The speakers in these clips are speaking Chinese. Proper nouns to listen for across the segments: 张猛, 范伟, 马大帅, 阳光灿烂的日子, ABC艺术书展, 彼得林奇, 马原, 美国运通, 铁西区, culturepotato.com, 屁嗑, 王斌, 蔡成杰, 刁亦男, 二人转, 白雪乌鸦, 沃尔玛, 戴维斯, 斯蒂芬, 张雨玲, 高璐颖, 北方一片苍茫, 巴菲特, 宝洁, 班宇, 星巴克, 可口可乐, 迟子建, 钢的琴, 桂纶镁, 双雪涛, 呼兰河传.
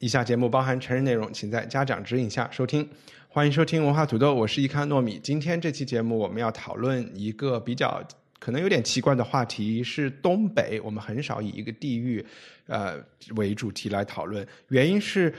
以下节目包含成人内容，请在家长指引下收听。欢迎收听文化土豆，我是一康糯米。今天这期节目我们要讨论一个比较可能有点奇怪的话题，是东北。我们很少以一个地域为主题来讨论，原因是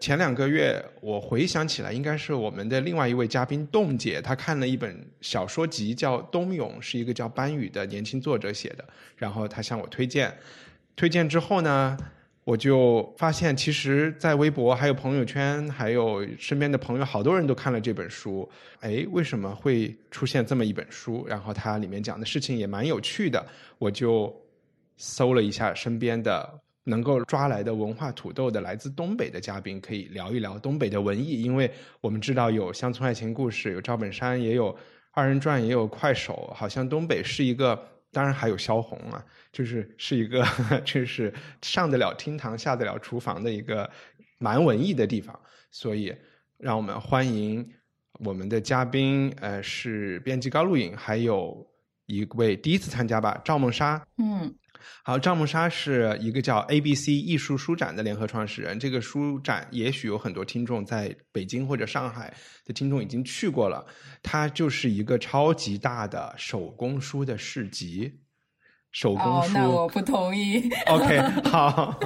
前2个月我回想起来，应该是我们的另外一位嘉宾洞姐，她看了一本小说集叫《冬泳》，是一个叫班宇的年轻作者写的，然后她向我推荐之后呢，我就发现其实在微博还有朋友圈还有身边的朋友好多人都看了这本书。哎，为什么会出现这么一本书？然后它里面讲的事情也蛮有趣的，我就搜了一下身边的能够抓来的文化土豆的来自东北的嘉宾，可以聊一聊东北的文艺。因为我们知道有乡村爱情故事，有赵本山，也有二人转，也有快手，好像东北是一个，当然还有萧红啊，是一个就是上得了厅堂下得了厨房的一个蛮文艺的地方。所以让我们欢迎我们的嘉宾，是编辑高露颖，还有一位第一次参加吧，赵梦莎。好，赵梦莎是一个叫 ABC 艺术书展的联合创始人。这个书展也许有很多听众在北京或者上海的听众已经去过了，它就是一个超级大的手工书的市集。手工书，那我不同意。OK， 好。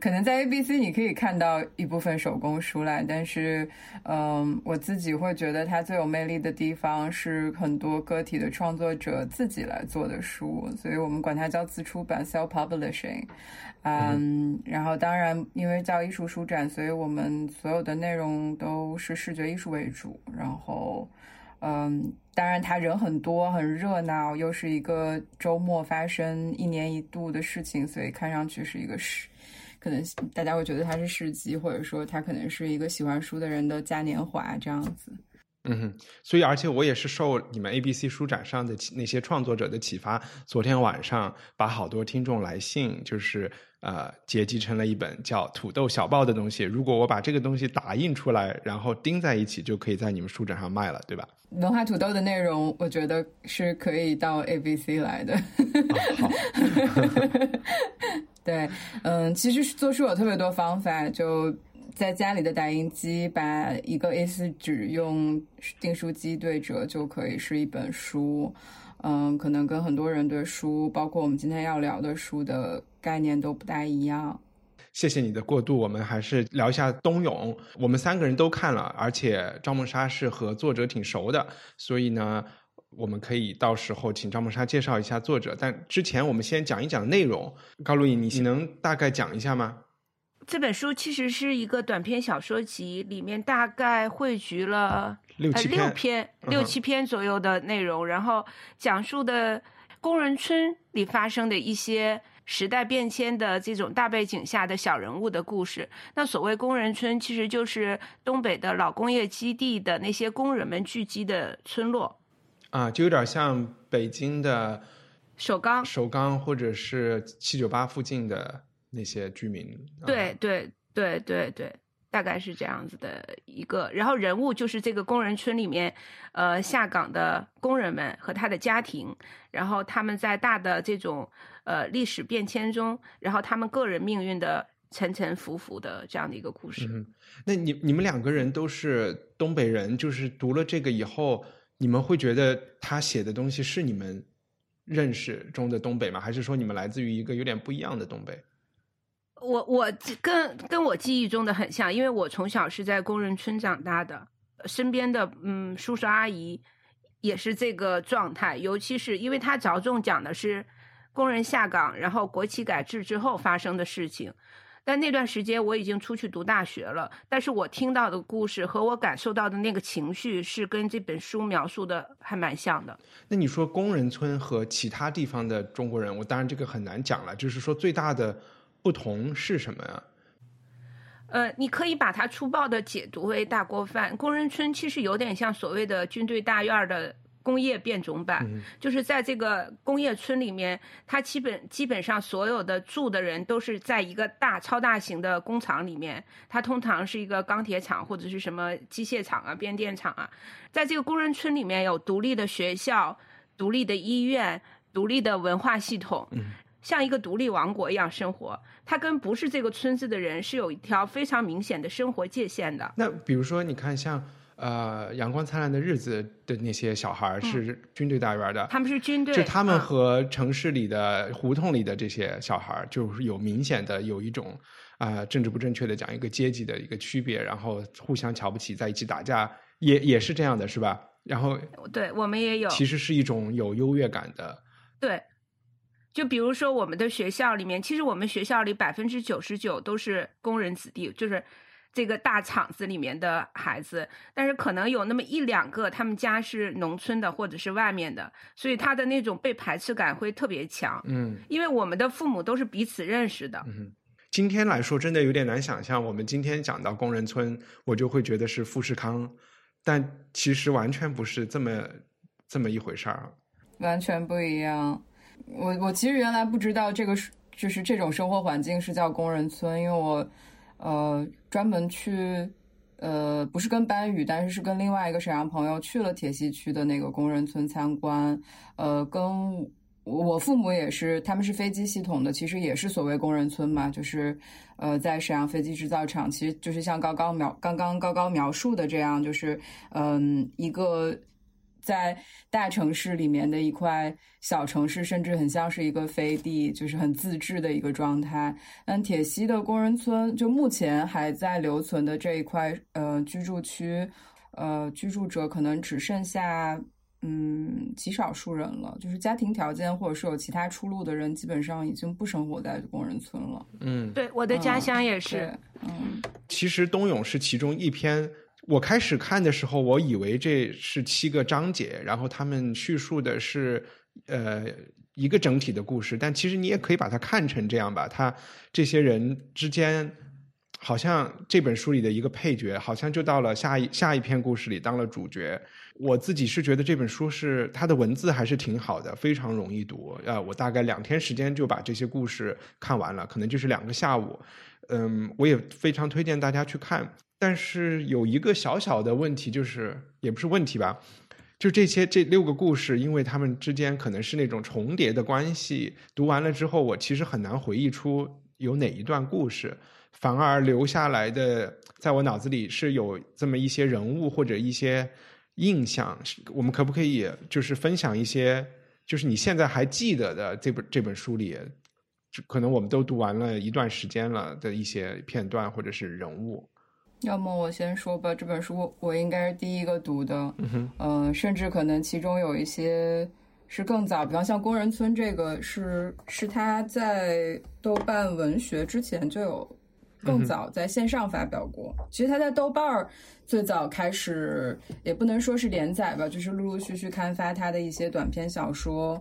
可能在 ABC 你可以看到一部分手工书来，但是，我自己会觉得它最有魅力的地方是很多个体的创作者自己来做的书，所以我们管它叫自出版 （self-publishing）。然后当然因为叫艺术书展，所以我们所有的内容都是视觉艺术为主，然后。当然他人很多很热闹，又是一个周末发生1年1度的事情，所以看上去是一个可能大家会觉得它是市集，或者说它可能是一个喜欢书的人的嘉年华这样子。所以而且我也是受你们 ABC 书展上的那些创作者的启发，昨天晚上把好多听众来信就是结集成了一本叫土豆小报的东西。如果我把这个东西打印出来然后钉在一起，就可以在你们书展上卖了，对吧？文化土豆的内容我觉得是可以到 ABC 来的。好对，其实做书有特别多方法，就在家里的打印机把一个 A4 纸用订书机对折就可以是一本书。可能跟很多人对书，包括我们今天要聊的书的概念都不大一样。谢谢你的过渡，我们还是聊一下冬泳。我们3个人都看了，而且赵梦莎是和作者挺熟的，所以呢我们可以到时候请赵梦莎介绍一下作者，但之前我们先讲一讲内容。高露颖，你能大概讲一下吗？这本书其实是一个短篇小说集，里面大概汇聚了六七篇左右的内容，然后讲述的工人村里发生的一些时代变迁的这种大背景下的小人物的故事。那所谓工人村，其实就是东北的老工业基地的那些工人们聚集的村落啊，就有点像北京的首钢或者是798附近的那些居民。对，大概是这样子的一个。然后人物就是这个工人村里面下岗的工人们和他的家庭，然后他们在大的这种历史变迁中，然后他们个人命运的沉沉浮浮的这样的一个故事。那你们2个人都是东北人，就是读了这个以后，你们会觉得他写的东西是你们认识中的东北吗？还是说你们来自于一个有点不一样的东北？我跟我记忆中的很像，因为我从小是在工人村长大的，身边的叔叔阿姨也是这个状态。尤其是因为他着重讲的是工人下岗，然后国企改制之后发生的事情，但那段时间我已经出去读大学了，但是我听到的故事和我感受到的那个情绪是跟这本书描述的还蛮像的。那你说工人村和其他地方的中国人，我当然这个很难讲了，就是说最大的不同是什么呀？你可以把它粗暴的解读为大锅饭。工人村其实有点像所谓的军队大院的工业变种版，就是在这个工业村里面，它基本上所有的住的人都是在一个超大型的工厂里面，它通常是一个钢铁厂或者是什么机械厂啊、变电厂啊。在这个工人村里面有独立的学校、独立的医院、独立的文化系统，像一个独立王国一样生活。它跟不是这个村子的人是有一条非常明显的生活界限的。那比如说你看像阳光灿烂的日子的那些小孩是军队大院的，他们是军队，就他们和城市里的胡同里的这些小孩就是有明显的有一种政治不正确的讲一个阶级的一个区别，然后互相瞧不起，在一起打架，也是这样的是吧？然后对，我们也有，其实是一种有优越感的。对，就比如说我们的学校里面，其实我们学校里99%都是工人子弟，就是这个大厂子里面的孩子，但是可能有那么一两个他们家是农村的或者是外面的，所以他的那种被排斥感会特别强。因为我们的父母都是彼此认识的。今天来说真的有点难想象，我们今天讲到工人村我就会觉得是富士康，但其实完全不是这么一回事儿，完全不一样。我其实原来不知道这个就是这种生活环境是叫工人村，因为我专门去不是跟班宇，但是是跟另外一个沈阳朋友去了铁西区的那个工人村参观。跟我父母也是，他们是飞机系统的，其实也是所谓工人村嘛，就是在沈阳飞机制造厂，其实就是像刚刚描述的这样，就是一个在大城市里面的一块小城市，甚至很像是一个飞地，就是很自治的一个状态。但铁西的工人村就目前还在留存的这一块居住区，居住者可能只剩下极少数人了，就是家庭条件或者是有其他出路的人基本上已经不生活在工人村了。对，我的家乡也是。其实冬泳是其中一篇，我开始看的时候我以为这是7个章节，然后他们叙述的是一个整体的故事，但其实你也可以把它看成这样吧，他这些人之间好像这本书里的一个配角好像就到了下一篇故事里当了主角。我自己是觉得这本书是它的文字还是挺好的，非常容易读。我大概2天时间就把这些故事看完了，可能就是2个下午。我也非常推荐大家去看。但是有一个小小的问题，就是也不是问题吧，就这6个故事，因为他们之间可能是那种重叠的关系，读完了之后我其实很难回忆出有哪一段故事，反而留下来的在我脑子里是有这么一些人物或者一些印象。我们可不可以就是分享一些就是你现在还记得的这本书里可能我们都读完了一段时间了的一些片段或者是人物？要么我先说吧，这本书我应该是第一个读的。甚至可能其中有一些是更早，比方像工人村这个是他在豆瓣文学之前就有更早在线上发表过。其实他在豆瓣最早开始也不能说是连载吧，就是陆陆续续刊发他的一些短篇小说。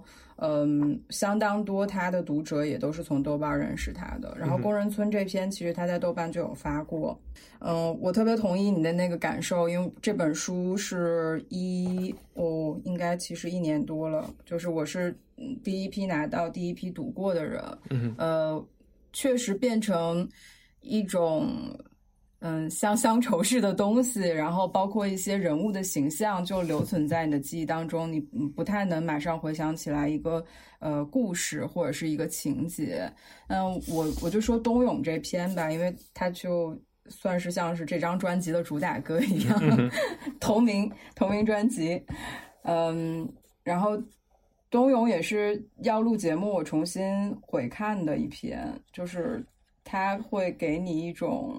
相当多他的读者也都是从豆瓣认识他的，然后工人村这篇其实他在豆瓣就有发过。我特别同意你的那个感受，因为这本书是应该其实1年多了，就是我是第一批拿到第一批读过的人。确实变成一种像乡愁式的东西，然后包括一些人物的形象就留存在你的记忆当中，你不太能马上回想起来一个故事或者是一个情节。我就说冬泳这篇吧，因为它就算是像是这张专辑的主打歌一样，同名专辑。然后冬泳也是要录节目我重新回看的一篇，就是它会给你一种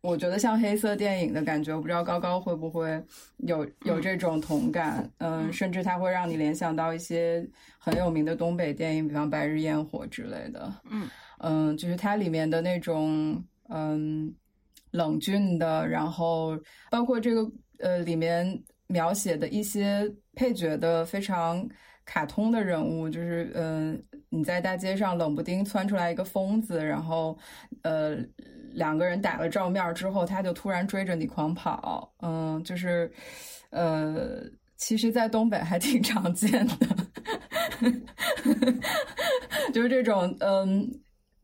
我觉得像黑色电影的感觉，我不知道高高会不会有这种同感。甚至它会让你联想到一些很有名的东北电影，比方《白日焰火》之类的。就是它里面的那种冷峻的，然后包括这个里面描写的一些配角的非常卡通的人物，就是你在大街上冷不丁窜出来一个疯子，然后两个人打了照面之后，他就突然追着你狂跑，就是其实在东北还挺常见的就是这种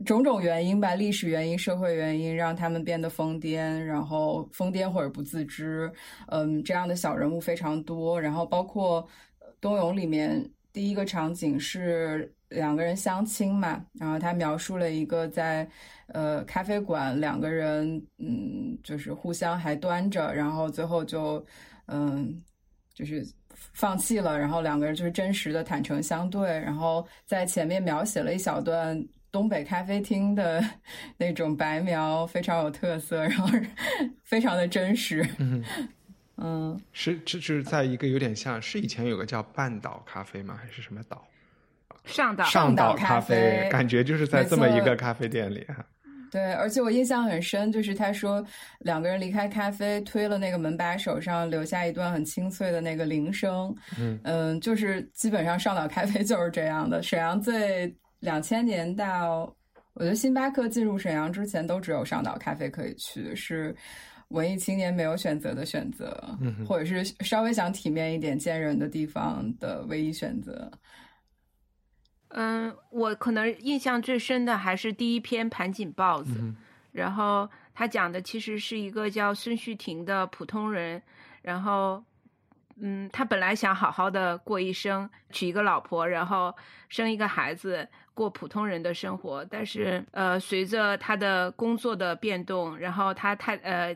种种原因吧，历史原因、社会原因，让他们变得疯癫，然后疯癫或者不自知，这样的小人物非常多。然后包括冬泳里面第一个场景是两个人相亲嘛，然后他描述了一个在咖啡馆两个人就是互相还端着，然后最后就就是放弃了，然后两个人就是真实的坦诚相对。然后在前面描写了一小段东北咖啡厅的那种白描，非常有特色，然后非常的真实。是在一个有点像，是以前有个叫半岛咖啡吗？还是什么岛？上岛咖啡，感觉就是在这么一个咖啡店里。对，而且我印象很深，就是他说两个人离开咖啡，推了那个门把手上留下一段很清脆的那个铃声。就是基本上上岛咖啡就是这样的。沈阳最2000年到，我觉得星巴克进入沈阳之前都只有上岛咖啡可以去，是文艺青年没有选择的选择，或者是稍微想体面一点见人的地方的唯一选择。我可能印象最深的还是第一篇盘锦豹子，然后他讲的其实是一个叫孙旭婷的普通人，然后他本来想好好的过一生，娶一个老婆，然后生一个孩子，过普通人的生活。但是随着他的工作的变动，然后他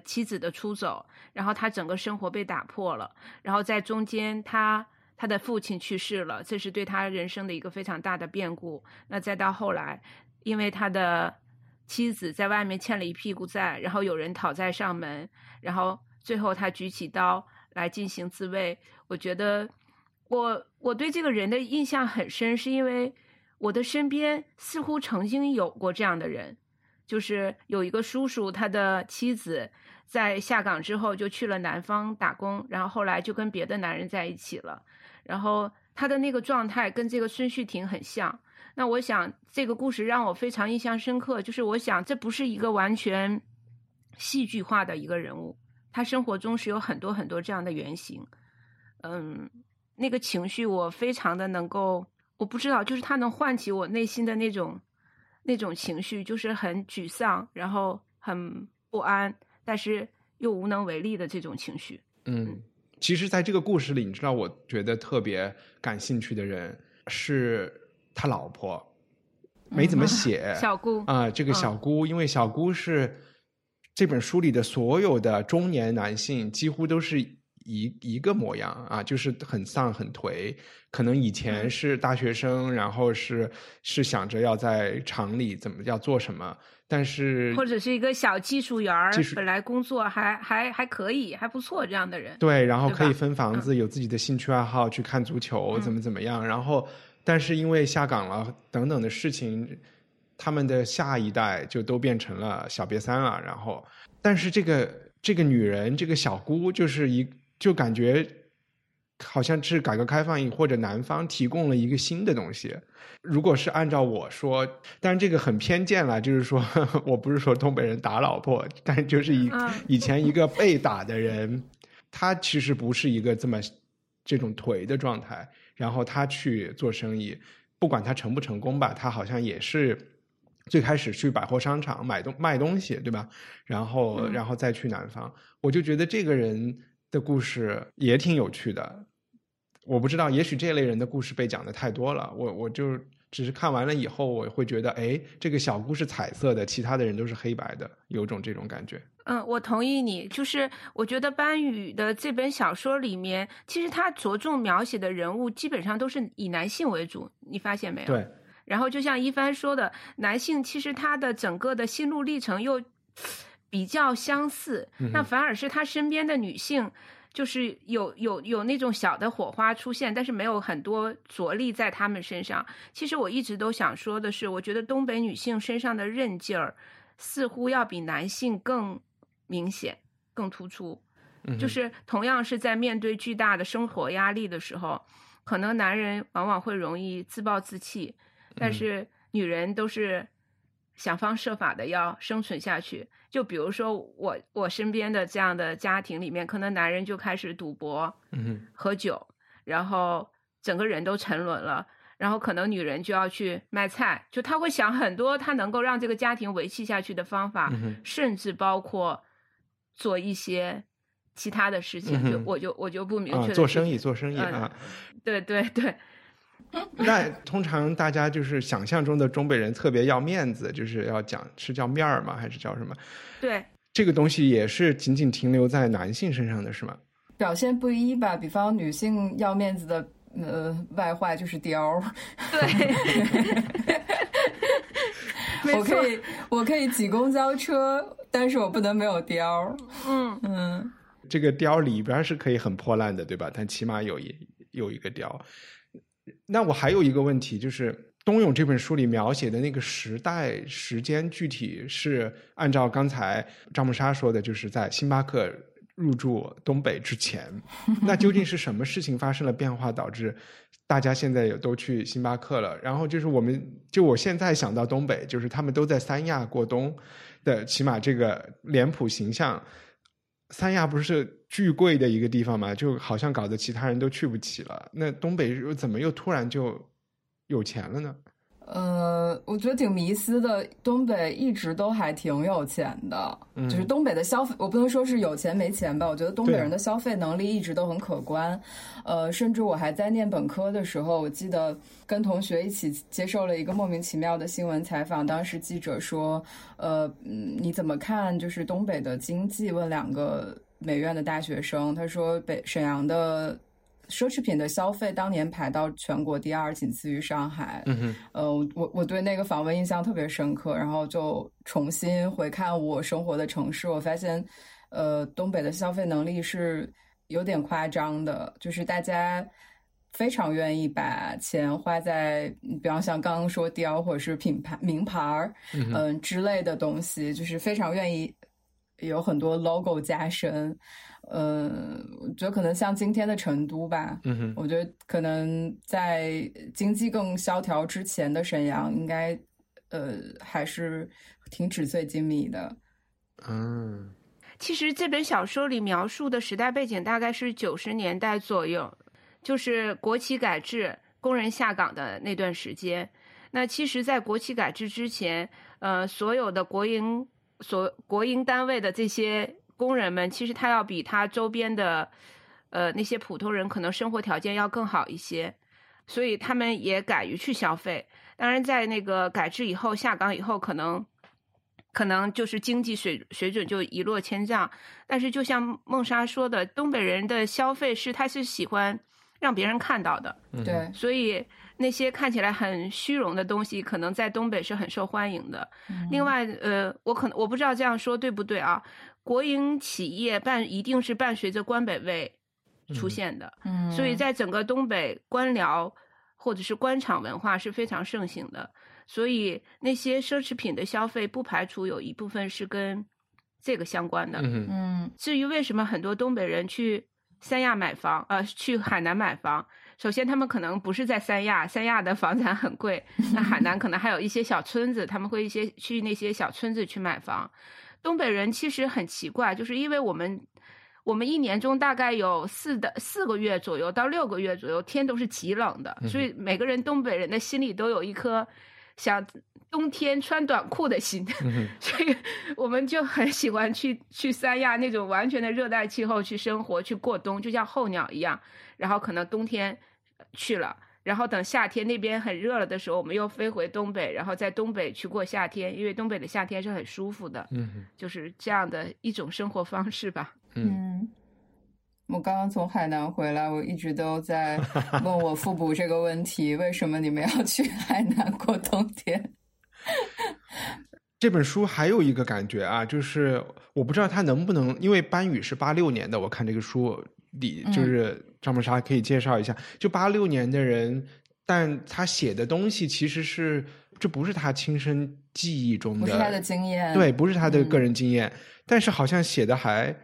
妻子的出走，然后他整个生活被打破了。然后在中间他的父亲去世了，这是对他人生的一个非常大的变故。那再到后来，因为他的妻子在外面欠了一屁股债，然后有人讨债上门，然后最后他举起刀来进行自卫。我觉得我对这个人的印象很深，是因为我的身边似乎曾经有过这样的人，就是有一个叔叔，他的妻子在下岗之后就去了南方打工，然后后来就跟别的男人在一起了，然后他的那个状态跟这个孙旭婷很像。那我想这个故事让我非常印象深刻，就是我想这不是一个完全戏剧化的一个人物，他生活中是有很多很多这样的原型。那个情绪我非常的能够，我不知道，就是它能唤起我内心的那种情绪，就是很沮丧，然后很不安，但是又无能为力的这种情绪。其实在这个故事里，你知道我觉得特别感兴趣的人是他老婆，没怎么写，小姑啊，这个小姑，因为小姑是这本书里的所有的中年男性几乎都是一个模样啊，就是很丧很颓，可能以前是大学生，然后是想着要在厂里怎么要做什么，但是或者是一个小技术员，本来工作还可以还不错这样的人。对，然后可以分房子，有自己的兴趣爱好，去看足球怎么样，然后但是因为下岗了等等的事情，他们的下一代就都变成了小瘪三了。然后但是这个女人，这个小姑，就是就感觉好像是改革开放或者南方提供了一个新的东西。如果是按照我说，但这个很偏见了，就是说我不是说东北人打老婆，但就是以前一个被打的人，他其实不是一个这种颓的状态，然后他去做生意，不管他成不成功吧，他好像也是最开始去百货商场卖东西，对吧？然后再去南方。我就觉得这个人的故事也挺有趣的。我不知道，也许这类人的故事被讲的太多了，我就只是看完了以后，我会觉得，哎，这个小故事彩色的，其他的人都是黑白的，有种这种感觉。我同意你，就是我觉得班宇的这本小说里面，其实他着重描写的人物基本上都是以男性为主，你发现没有？对。然后就像一帆说的，男性其实他的整个的心路历程又比较相似，那反而是他身边的女性就是有那种小的火花出现，但是没有很多着力在他们身上。其实我一直都想说的是，我觉得东北女性身上的韧劲儿似乎要比男性更明显更突出，就是同样是在面对巨大的生活压力的时候，可能男人往往会容易自暴自弃，但是女人都是想方设法的要生存下去。就比如说我身边的这样的家庭里面，可能男人就开始赌博、喝酒，然后整个人都沉沦了，然后可能女人就要去卖菜，就她会想很多她能够让这个家庭维系下去的方法，甚至包括做一些其他的事情，我就不明确了，做生意啊，对对对。那通常大家就是想象中的东北人特别要面子，就是要讲是叫面儿吗还是叫什么？对，这个东西也是仅仅停留在男性身上的是吗？表现不一吧，比方女性要面子的外化就是貂。对。我可以挤公交车，但是我不能没有貂。这个貂里边是可以很破烂的对吧，但起码有一个貂。那我还有一个问题，就是冬泳这本书里描写的那个时代时间具体是按照刚才张慕莎说的，就是在星巴克入驻东北之前，那究竟是什么事情发生了变化导致大家现在也都去星巴克了？然后就是我现在想到东北，就是他们都在三亚过冬的，起码这个脸谱形象，三亚不是巨贵的一个地方嘛，就好像搞得其他人都去不起了，那东北怎么又突然就有钱了呢？我觉得挺迷思的，东北一直都还挺有钱的，就是东北的消费，我不能说是有钱没钱吧，我觉得东北人的消费能力一直都很可观。甚至我还在念本科的时候，我记得跟同学一起接受了一个莫名其妙的新闻采访，当时记者说，你怎么看就是东北的经济？问两个美院的大学生，他说沈阳的奢侈品的消费当年排到全国第二，仅次于上海。我对那个访问印象特别深刻，然后就重新回看我生活的城市，我发现东北的消费能力是有点夸张的，就是大家非常愿意把钱花在比方像刚刚说貂或者是品牌名牌之类的东西，就是非常愿意有很多 logo 加深。我觉得可能像今天的成都吧，我觉得可能在经济更萧条之前的沈阳应该还是挺纸醉金迷的。其实这本小说里描述的时代背景大概是90年代左右，就是国企改制工人下岗的那段时间。那其实在国企改制之前，所有的国营单位的这些工人们，其实他要比他周边的那些普通人可能生活条件要更好一些，所以他们也敢于去消费。当然在那个改制以后，下岗以后，可能就是经济水准就一落千丈。但是就像孟莎说的，东北人的消费是他是喜欢让别人看到的，对，所以那些看起来很虚荣的东西可能在东北是很受欢迎的。另外我不知道这样说对不对啊，国营企业一定是伴随着官北味出现的，所以在整个东北官僚或者是官场文化是非常盛行的，所以那些奢侈品的消费不排除有一部分是跟这个相关的。至于为什么很多东北人去三亚买房，去海南买房，首先他们可能不是在三亚的房产很贵，那海南可能还有一些小村子，他们会去那些小村子去买房。东北人其实很奇怪，就是因为我们一年中大概有四个月左右到6个月左右天都是极冷的，所以每个人东北人的心里都有一颗想冬天穿短裤的心，所以我们就很喜欢去三亚那种完全的热带气候去生活去过冬，就像候鸟一样，然后可能冬天去了，然后等夏天那边很热了的时候，我们又飞回东北，然后在东北去过夏天，因为东北的夏天是很舒服的。就是这样的一种生活方式吧。我刚刚从海南回来，我一直都在问我父母这个问题，为什么你们要去海南过冬天？这本书还有一个感觉啊，就是我不知道它能不能，因为班宇是86年的，我看这个书里就是赵默莎可以介绍一下，就86年的人，但他写的东西其实是这不是他亲身记忆中的，不是他的经验，对，不是他的个人经验，但是好像写的还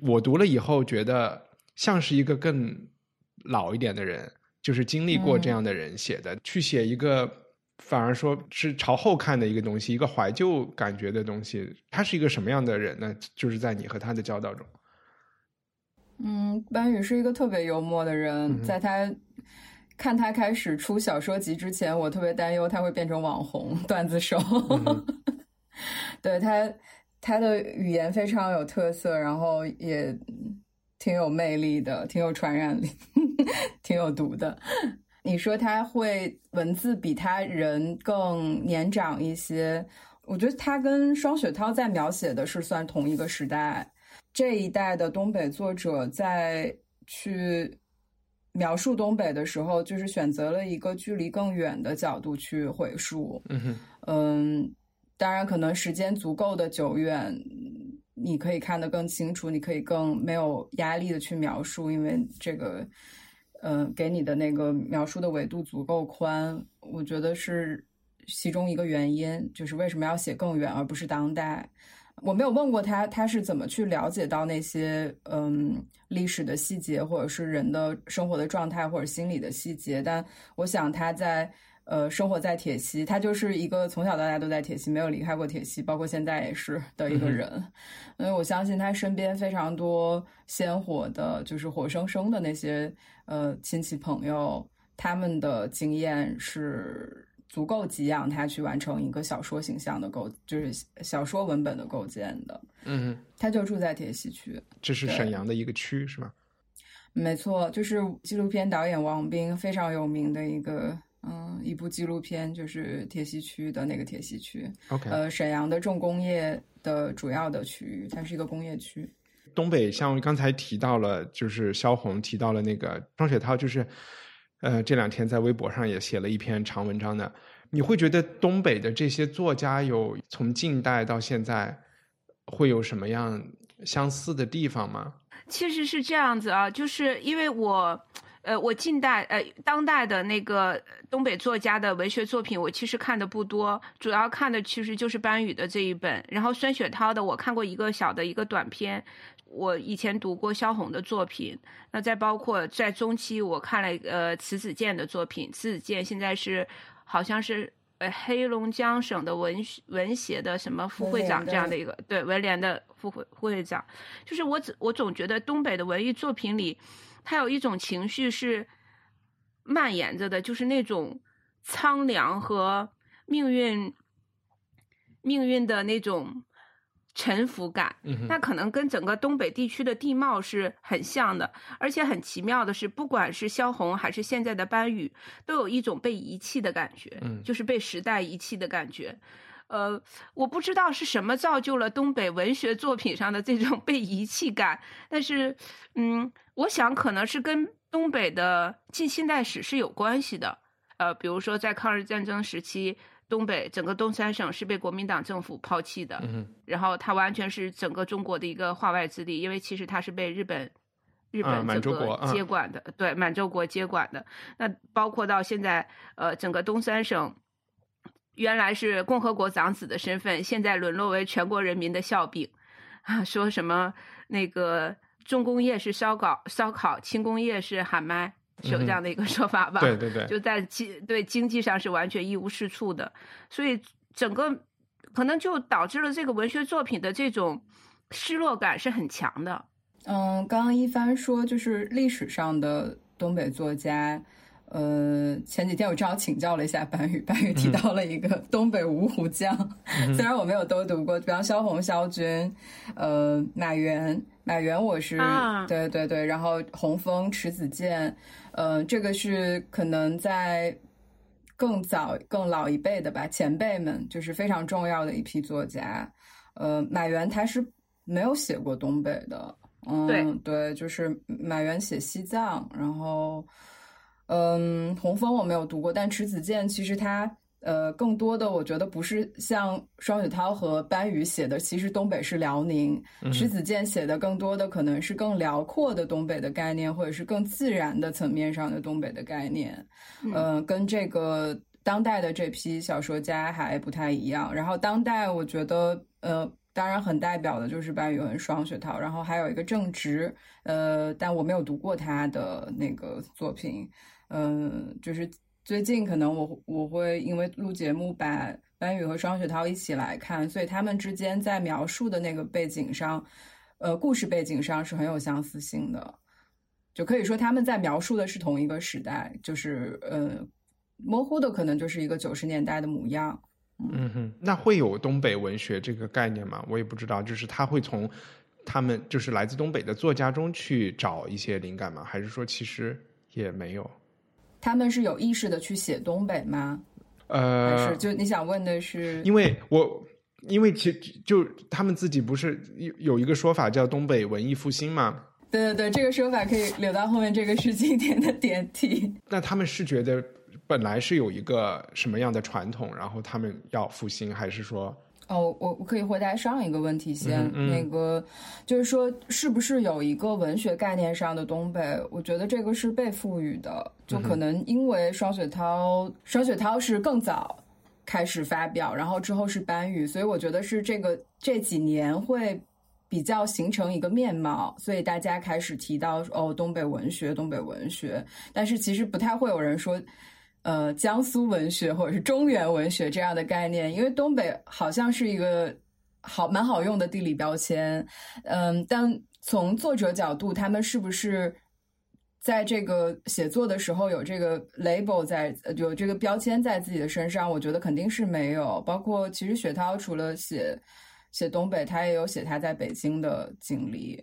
我读了以后觉得像是一个更老一点的人，就是经历过这样的人写的，去写一个反而说是朝后看的一个东西，一个怀旧感觉的东西。他是一个什么样的人呢？就是在你和他的交道中。班宇是一个特别幽默的人，在他看他开始出小说集之前，我特别担忧他会变成网红段子手。对，他的语言非常有特色，然后也挺有魅力的，挺有传染力，挺有毒的。你说他会文字比他人更年长一些，我觉得他跟双雪涛在描写的是算同一个时代。这一代的东北作者在去描述东北的时候，就是选择了一个距离更远的角度去回溯。当然可能时间足够的久远，你可以看得更清楚，你可以更没有压力的去描述，因为这个给你的那个描述的维度足够宽。我觉得是其中一个原因，就是为什么要写更远而不是当代。我没有问过他是怎么去了解到那些历史的细节，或者是人的生活的状态，或者心理的细节，但我想他在生活在铁西，他就是一个从小到大都在铁西，没有离开过铁西，包括现在也是的一个人。因为我相信他身边非常多鲜活的，就是活生生的那些亲戚朋友，他们的经验是足够给养他去完成一个小说形象的就是小说文本的构建的。他就住在铁西区，这是沈阳的一个区是吧？没错，就是纪录片导演王斌非常有名的一部纪录片，就是铁西区的那个铁西区。沈阳的重工业的主要的区域，它是一个工业区。东北像刚才提到了，就是萧红提到了那个双雪涛，就是这两天在微博上也写了一篇长文章的。你会觉得东北的这些作家有从近代到现在会有什么样相似的地方吗？其实是这样子啊，就是因为我当代的那个东北作家的文学作品我其实看的不多，主要看的其实就是班宇的这一本，然后孙雪涛的我看过一个小的一个短篇，我以前读过萧红的作品，那再包括在中期我看了迟子建的作品，迟子建现在是好像是黑龙江省的文协的什么副会长这样的一个，对，文联的副会长，就是我总觉得东北的文艺作品里它有一种情绪是蔓延着的，就是那种苍凉和命运的那种沉浮感。那可能跟整个东北地区的地貌是很像的，而且很奇妙的是，不管是萧红还是现在的班宇，都有一种被遗弃的感觉，就是被时代遗弃的感觉。我不知道是什么造就了东北文学作品上的这种被遗弃感，但是我想可能是跟东北的近现代史是有关系的。比如说在抗日战争时期，东北整个东三省是被国民党政府抛弃的，然后它完全是整个中国的一个化外之地，因为其实它是被日本整个接管的，对，满洲国接管的。那包括到现在，整个东三省原来是共和国长子的身份，现在沦落为全国人民的笑柄。说什么那个重工业是烧烤，轻工业是喊麦，是有这样的一个说法吧？对对对，就在对经济上是完全一无是处的，所以整个可能就导致了这个文学作品的这种失落感是很强的。刚刚一帆说就是历史上的东北作家。前几天我正好请教了一下班宇提到了一个东北五虎将，虽然我没有都读过，比方萧红、萧军，马原我是、对对对，然后洪峰、迟子建，这个是可能在更早更老一辈的吧，前辈们就是非常重要的一批作家。马原他是没有写过东北的，对，就是马原写西藏，然后洪峰我没有读过，但迟子建其实他更多的我觉得不是像双雪涛和班宇写的，其实东北是辽宁，迟子建写的更多的可能是更辽阔的东北的概念，或者是更自然的层面上的东北的概念，跟这个当代的这批小说家还不太一样。然后当代我觉得当然很代表的就是班宇和双雪涛，然后还有一个郑执，但我没有读过他的那个作品，就是最近可能我会因为录节目把班宇和双雪涛一起来看，所以他们之间在描述的那个背景上，故事背景上是很有相似性的，就可以说他们在描述的是同一个时代，就是模糊的可能就是一个90年代的模样。嗯哼，那会有东北文学这个概念吗？我也不知道，就是他会从他们就是来自东北的作家中去找一些灵感吗？还是说其实也没有？他们是有意识的去写东北吗？还是就你想问的是，因为其实就他们自己不是有一个说法叫东北文艺复兴吗？对对对，这个说法可以留到后面这个是今天的点题。那他们是觉得本来是有一个什么样的传统，然后他们要复兴，还是说？哦，我可以回答上一个问题先。那个就是说是不是有一个文学概念上的东北，我觉得这个是被赋予的，就可能因为双雪涛是更早开始发表，然后之后是班宇，所以我觉得是这几年会比较形成一个面貌，所以大家开始提到东北文学，但是其实不太会有人说江苏文学或者是中原文学这样的概念，因为东北好像是一个蛮好用的地理标签。但从作者角度，他们是不是在这个写作的时候有这个 label 在，有这个标签在自己的身上？我觉得肯定是没有。包括其实雪涛除了写东北，他也有写他在北京的经历。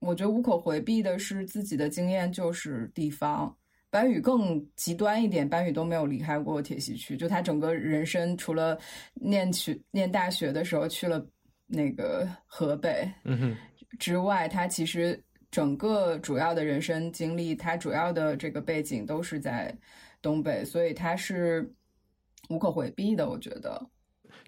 我觉得无可回避的是自己的经验就是地方。班宇更极端一点，班宇都没有离开过铁西区，就他整个人生除了念大学的时候去了那个河北之外，他其实整个主要的人生经历，他主要的这个背景都是在东北，所以他是无可回避的。我觉得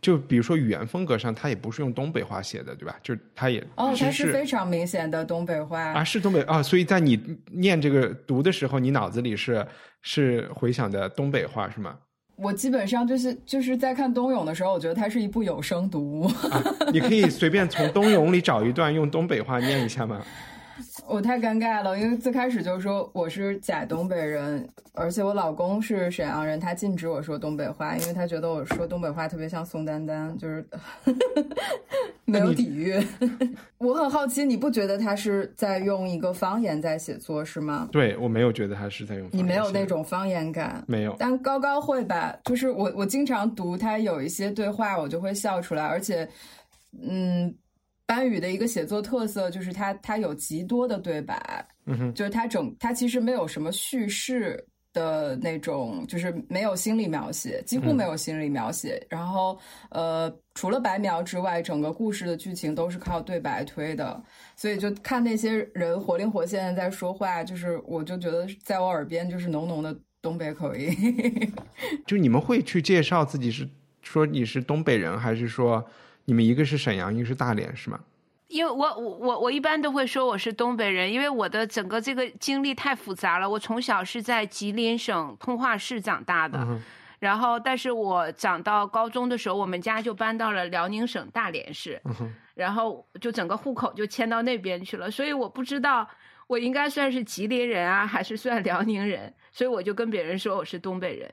就比如说语言风格上，他也不是用东北话写的，对吧？就他也他是非常明显的东北话啊，是东北啊，所以在你念这个读的时候，你脑子里是回想的东北话是吗？我基本上就是在看冬泳的时候，我觉得它是一部有声读物、你可以随便从冬泳里找一段用东北话念一下吗？我太尴尬了，因为最开始就说我是假东北人，而且我老公是沈阳人，他禁止我说东北话，因为他觉得我说东北话特别像宋丹丹，就是没有底蕴。我很好奇，你不觉得他是在用一个方言在写作是吗？对，我没有觉得他是在用方言。你没有那种方言感？没有。但高高会吧，就是我经常读他有一些对话，我就会笑出来，而且班宇的一个写作特色就是他有极多的对白，就是他其实没有什么叙事的那种，就是没有心理描写，几乎没有心理描写。然后除了白描之外，整个故事的剧情都是靠对白推的，所以就看那些人活灵活现的在说话，就是我就觉得在我耳边就是浓浓的东北口音。就你们会去介绍自己是说你是东北人，还是说？你们一个是沈阳，一个是大连，是吗？因为我一般都会说我是东北人，因为我的整个这个经历太复杂了。我从小是在吉林省通化市长大的，然后但是我长到高中的时候，我们家就搬到了辽宁省大连市，然后就整个户口就迁到那边去了，所以我不知道我应该算是吉林人啊，还是算辽宁人，所以我就跟别人说我是东北人。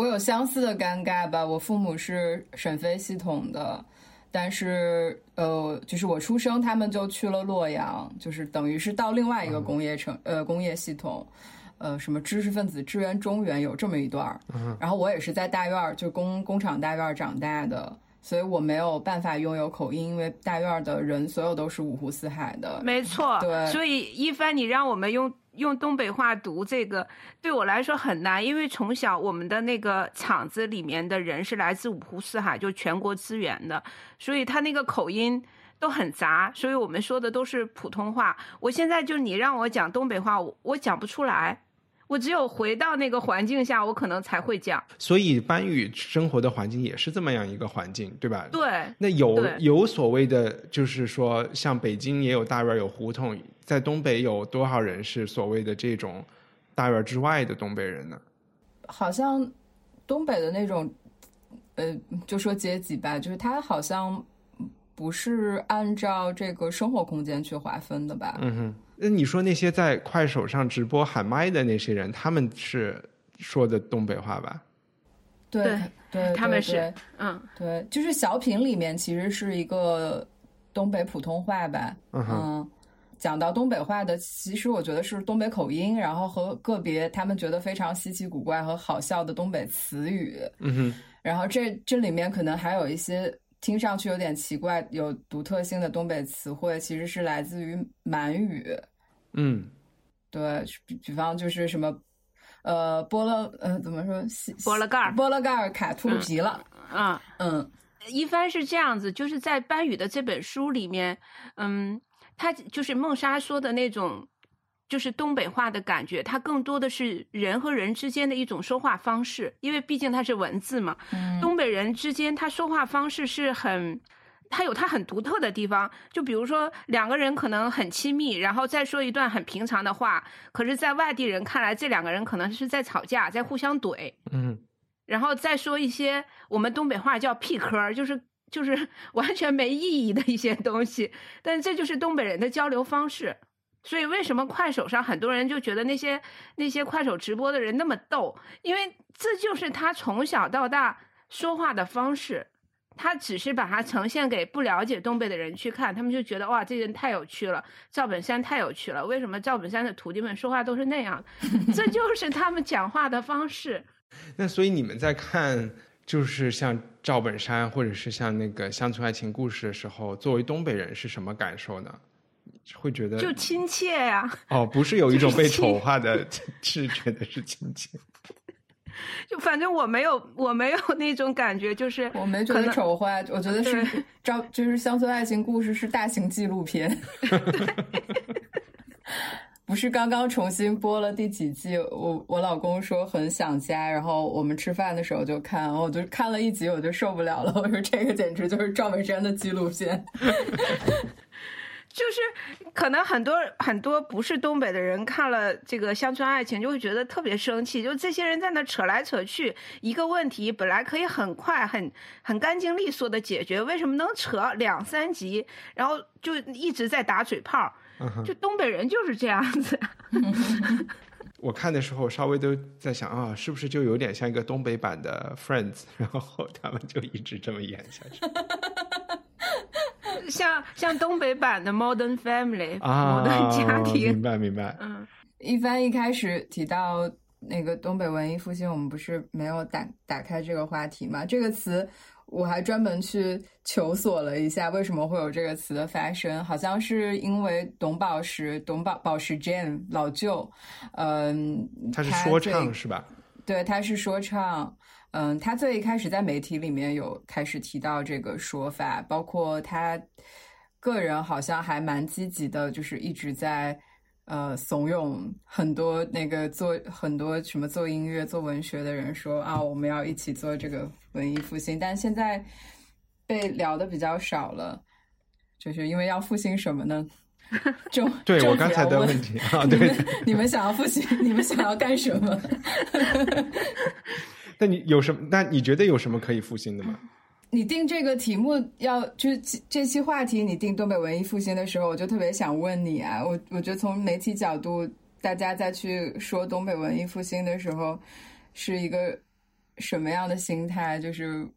我有相似的尴尬吧，我父母是沈飞系统的，但是就是我出生他们就去了洛阳，就是等于是到另外一个工业系统，什么知识分子支援中原有这么一段，然后我也是在大院，就工厂大院长大的，所以我没有办法拥有口音，因为大院的人所有都是五湖四海的。没错，对，所以一帆你让我们用东北话读这个对我来说很难，因为从小我们的那个厂子里面的人是来自五湖四海，就全国资源的，所以他那个口音都很杂，所以我们说的都是普通话。我现在就你让我讲东北话，我讲不出来，我只有回到那个环境下我可能才会讲。所以班宇生活的环境也是这么样一个环境对吧？对，那有所谓的就是说像北京也有大院有胡同，在东北有多少人是所谓的这种大院之外的东北人呢？好像东北的那种就说阶级吧，就是他好像不是按照这个生活空间去划分的吧。嗯哼，那你说那些在快手上直播喊麦的那些人，他们是说的东北话吧？对对，他们是，嗯，对，就是小品里面其实是一个东北普通话吧。嗯哼，讲到东北话的，其实我觉得是东北口音，然后和个别他们觉得非常稀奇古怪和好笑的东北词语。嗯哼，然后这里面可能还有一些。听上去有点奇怪有独特性的东北词汇其实是来自于满语。嗯，对，比方就是什么剥了怎么说剥了盖儿卡秃噜皮了。嗯嗯，一帆是这样子，就是在班宇的这本书里面，嗯，他就是孟莎说的那种就是东北话的感觉，它更多的是人和人之间的一种说话方式，因为毕竟它是文字嘛。东北人之间他说话方式是很，他有他很独特的地方，就比如说两个人可能很亲密，然后再说一段很平常的话，可是在外地人看来这两个人可能是在吵架，在互相怼。嗯，然后再说一些我们东北话叫屁嗑，就是完全没意义的一些东西，但这就是东北人的交流方式。所以为什么快手上很多人就觉得那些快手直播的人那么逗，因为这就是他从小到大说话的方式，他只是把它呈现给不了解东北的人去看，他们就觉得哇，这人太有趣了，赵本山太有趣了，为什么赵本山的徒弟们说话都是那样，这就是他们讲话的方式。那所以你们在看就是像赵本山或者是像那个乡村爱情故事的时候，作为东北人是什么感受呢？会觉得就亲切呀、啊！哦，不是有一种被丑化的，是觉得是亲切。就反正我没有那种感觉，就是我没觉得丑化，我觉得是就是乡村爱情故事是大型纪录片，不是刚刚重新播了第几季？我老公说很想家，然后我们吃饭的时候就看，我就看了一集我就受不了了，我说这个简直就是赵本山的纪录片。就是可能很多不是东北的人看了这个乡村爱情就会觉得特别生气，就这些人在那扯来扯去，一个问题本来可以很快很干净利索的解决，为什么能扯两三集，然后就一直在打嘴炮，就东北人就是这样子。我看的时候稍微都在想啊，是不是就有点像一个东北版的 Friends， 然后他们就一直这么演下去。像东北版的 Modern Family 啊， Modern 家庭，明白明白。嗯，一帆一开始提到那个东北文艺复兴，我们不是没有打开这个话题吗？这个词我还专门去求索了一下，为什么会有这个词的发生？好像是因为董宝石 Jane 老舅，他是说唱是吧？对，他是说唱。嗯，他最一开始在媒体里面有开始提到这个说法，包括他个人好像还蛮积极的，就是一直在怂恿很多那个做很多什么做音乐做文学的人说啊，我们要一起做这个文艺复兴，但现在被聊的比较少了，就是因为要复兴什么呢？对，我刚才的问题啊，对，你们想要复兴，你们想要干什么？那你觉得有什么可以复兴的吗？你定这个题目就是这期话题，你定东北文艺复兴的时候，我就特别想问你啊，我觉得从媒体角度，大家再去说东北文艺复兴的时候，是一个什么样的心态？就是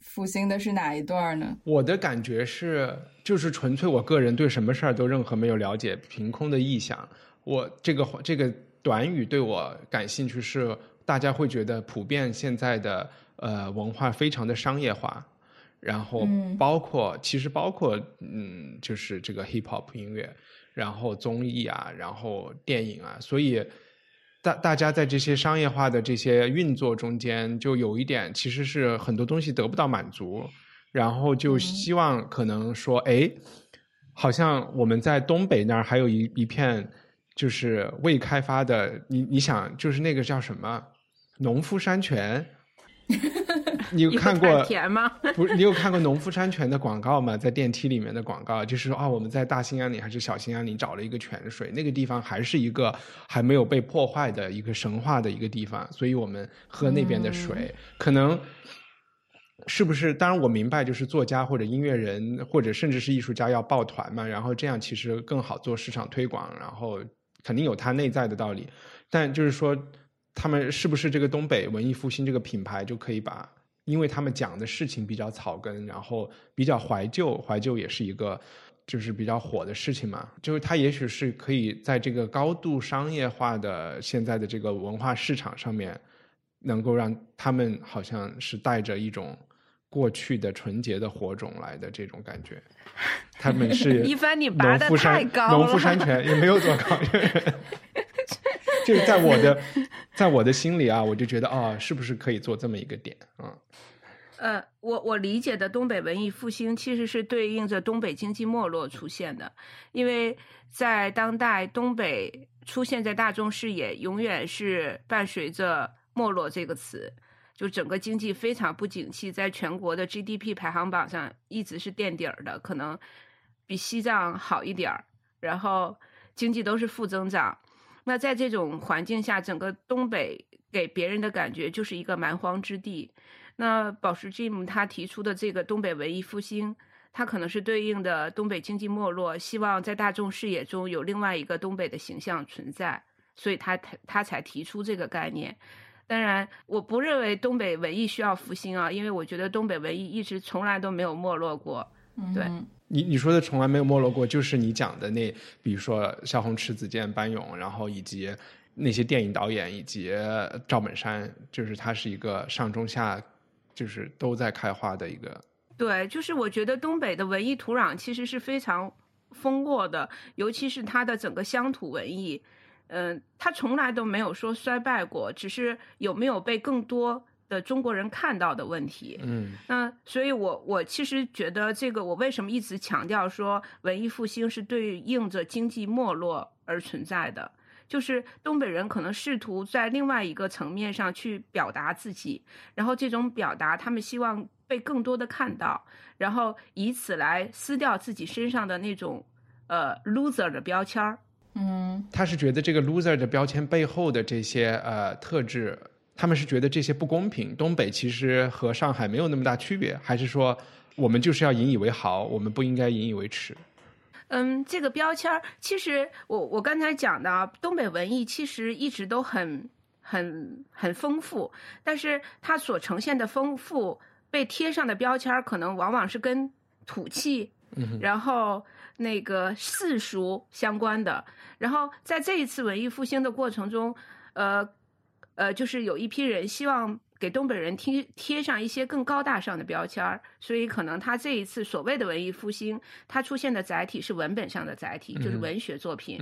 复兴的是哪一段呢？我的感觉是，就是纯粹我个人对什么事儿都任何没有了解，凭空的臆想。我这个短语对我感兴趣是。大家会觉得普遍现在的文化非常的商业化，然后包括就是这个 hip hop 音乐，然后综艺啊，然后电影啊，所以大家在这些商业化的这些运作中间，就有一点其实是很多东西得不到满足，然后就希望可能说，哎，好像我们在东北那儿还有一片就是未开发的，你想就是那个叫什么农夫山泉你有看过甜吗？不，你有看过农夫山泉的广告吗？在电梯里面的广告，就是说啊，我们在大兴安岭还是小兴安岭找了一个泉水，那个地方还是一个还没有被破坏的一个神话的一个地方，所以我们喝那边的水，可能是不是？当然我明白，就是作家或者音乐人或者甚至是艺术家要抱团嘛，然后这样其实更好做市场推广，然后肯定有它内在的道理，但就是说他们是不是这个东北文艺复兴这个品牌就可以把，因为他们讲的事情比较草根，然后比较怀旧，怀旧也是一个就是比较火的事情嘛，就是它也许是可以在这个高度商业化的现在的这个文化市场上面，能够让他们好像是带着一种过去的纯洁的火种来的这种感觉。他们是一帆，你拔得太高了，农夫山泉也没有多高就是在我的心里啊，我就觉得啊、哦，是不是可以做这么一个点啊？我理解的东北文艺复兴其实是对应着东北经济没落出现的，因为在当代东北出现在大众视野，永远是伴随着没落这个词，就整个经济非常不景气，在全国的 GDP 排行榜上一直是垫底的，可能比西藏好一点，然后经济都是负增长。那在这种环境下，整个东北给别人的感觉就是一个蛮荒之地。那宝石 Jim 他提出的这个东北文艺复兴，它可能是对应的东北经济没落，希望在大众视野中有另外一个东北的形象存在，所以他才提出这个概念。当然我不认为东北文艺需要复兴啊，因为我觉得东北文艺一直从来都没有没落过。对、你说的从来没有没落过，就是你讲的那，比如说萧红、迟子建、班勇，然后以及那些电影导演以及赵本山，就是他是一个上中下就是都在开花的一个。对，就是我觉得东北的文艺土壤其实是非常丰沃的，尤其是它的整个乡土文艺，它从来都没有说衰败过，只是有没有被更多的中国人看到的问题。那所以我其实觉得这个，我为什么一直强调说文艺复兴是对应着经济没落而存在的，就是东北人可能试图在另外一个层面上去表达自己，然后这种表达他们希望被更多的看到，然后以此来撕掉自己身上的那种loser 的标签。他是觉得这个 loser 的标签背后的这些特质，他们是觉得这些不公平，东北其实和上海没有那么大区别，还是说我们就是要引以为豪，我们不应该引以为耻？这个标签其实我刚才讲的东北文艺其实一直都很丰富，但是它所呈现的丰富被贴上的标签可能往往是跟土气然后那个世俗相关的。然后在这一次文艺复兴的过程中就是有一批人希望给东北人贴上一些更高大上的标签，所以可能他这一次所谓的文艺复兴，他出现的载体是文本上的载体，就是文学作品。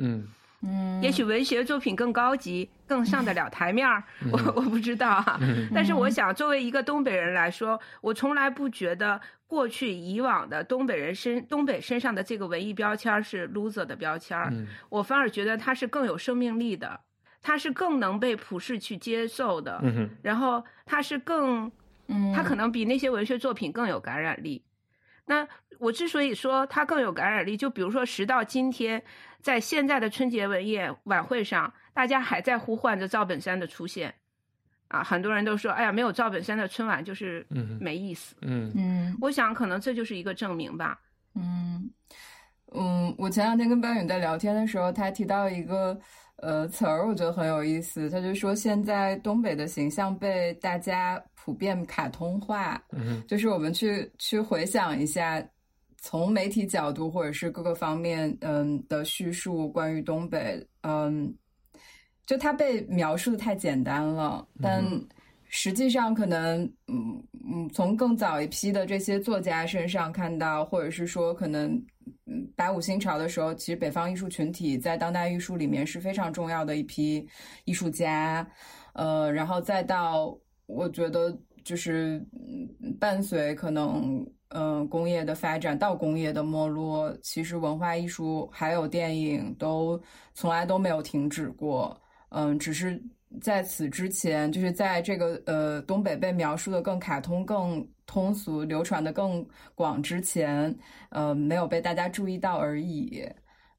也许文学作品更高级，更上得了台面儿，我不知道啊。但是我想，作为一个东北人来说，我从来不觉得过去以往的东北身上的这个文艺标签是 loser 的标签，我反而觉得它是更有生命力的。它是更能被普世去接受的，然后它是更，它可能比那些文学作品更有感染力。那我之所以说它更有感染力，就比如说时到今天，在现在的春节文艺晚会上，大家还在呼唤着赵本山的出现啊，很多人都说，哎呀，没有赵本山的春晚就是没意思。我想可能这就是一个证明吧。我前两天跟班宇在聊天的时候，他提到一个词儿，我觉得很有意思。他就说，现在东北的形象被大家普遍卡通化，就是我们去回想一下，从媒体角度或者是各个方面，的叙述关于东北，就它被描述的太简单了，但实际上可能，从更早一批的这些作家身上看到，或者是说可能。八五新潮的时候，其实北方艺术群体在当代艺术里面是非常重要的一批艺术家，然后再到我觉得就是伴随可能工业的发展到工业的没落，其实文化艺术还有电影都从来都没有停止过。只是在此之前，就是在这个东北被描述的更卡通、更通俗、流传的更广之前，没有被大家注意到而已。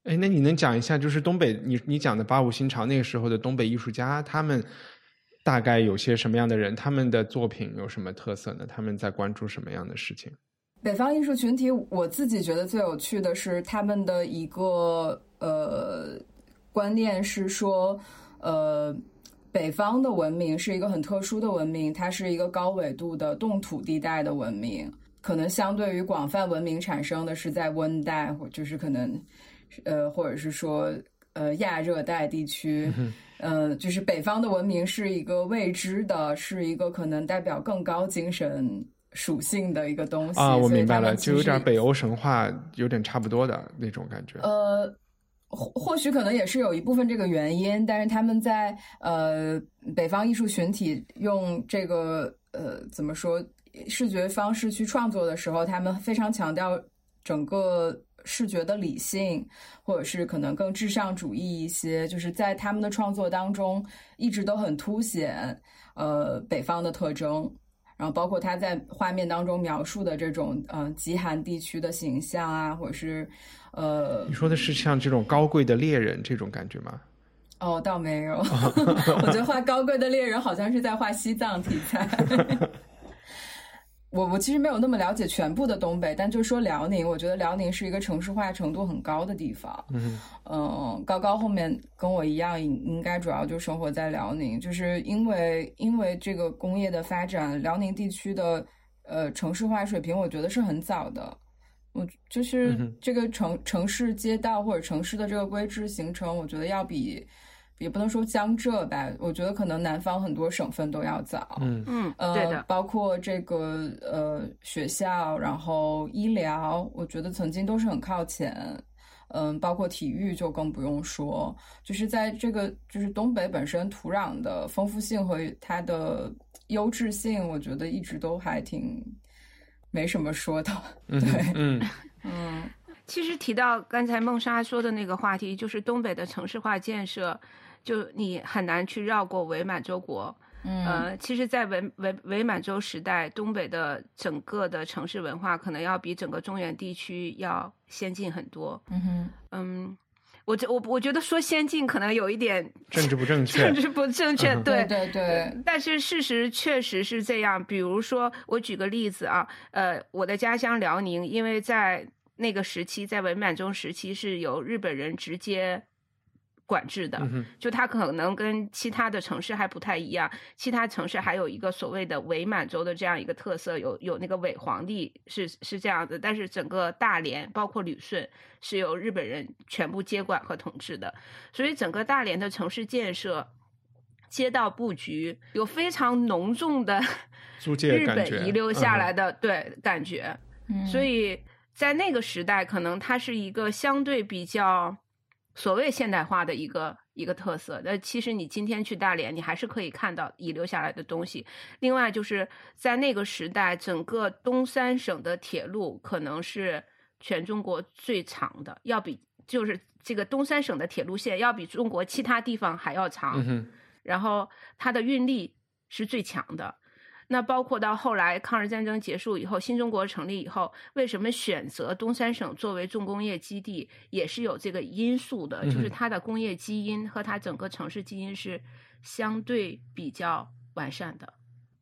哎，那你能讲一下，就是东北你讲的八五新潮那个时候的东北艺术家，他们大概有些什么样的人？他们的作品有什么特色呢？他们在关注什么样的事情？北方艺术群体，我自己觉得最有趣的是他们的一个观念是说，北方的文明是一个很特殊的文明，它是一个高纬度的冻土地带的文明，可能相对于广泛文明产生的是在温带，或就是可能或者是说亚热带地区，就是北方的文明是一个未知的，是一个可能代表更高精神属性的一个东西啊。我明白了，就有点北欧神话，有点差不多的那种感觉。或许可能也是有一部分这个原因，但是他们在北方艺术群体用这个怎么说视觉方式去创作的时候，他们非常强调整个视觉的理性，或者是可能更至上主义一些，就是在他们的创作当中一直都很凸显北方的特征。然后包括他在画面当中描述的这种极寒地区的形象啊，或者是你说的是像这种高贵的猎人这种感觉吗？哦，倒没有我觉得画高贵的猎人好像是在画西藏题材我其实没有那么了解全部的东北，但就说辽宁，我觉得辽宁是一个城市化程度很高的地方。高高后面跟我一样应该主要就生活在辽宁，就是因为这个工业的发展，辽宁地区的城市化水平我觉得是很早的。就是这个城市街道或者城市的这个规制形成，我觉得要比也不能说江浙吧，我觉得可能南方很多省份都要早。对的，包括这个学校，然后医疗，我觉得曾经都是很靠前。包括体育就更不用说，就是在这个就是东北本身土壤的丰富性和它的优质性，我觉得一直都还挺没什么说的。对，其实提到刚才孟莎说的那个话题，就是东北的城市化建设，就你很难去绕过伪满洲国。其实在伪满洲时代，东北的整个的城市文化可能要比整个中原地区要先进很多。我觉得说先进可能有一点政治不正确，对。但是事实确实是这样。比如说我举个例子啊，我的家乡辽宁，因为在那个时期，在伪满洲时期是由日本人直接管制的，就它可能跟其他的城市还不太一样。其他城市还有一个所谓的伪满洲的这样一个特色，有那个伪皇帝是这样的，但是整个大连包括旅顺是由日本人全部接管和统治的，所以整个大连的城市建设、街道布局有非常浓重的日本遗留下来的感觉。所以在那个时代，可能它是一个相对比较所谓现代化的一个特色。那其实你今天去大连，你还是可以看到遗留下来的东西。另外就是在那个时代，整个东三省的铁路可能是全中国最长的，要比就是这个东三省的铁路线要比中国其他地方还要长，然后它的运力是最强的。那包括到后来抗日战争结束以后，新中国成立以后，为什么选择东三省作为重工业基地，也是有这个因素的，就是它的工业基因和它整个城市基因是相对比较完善的。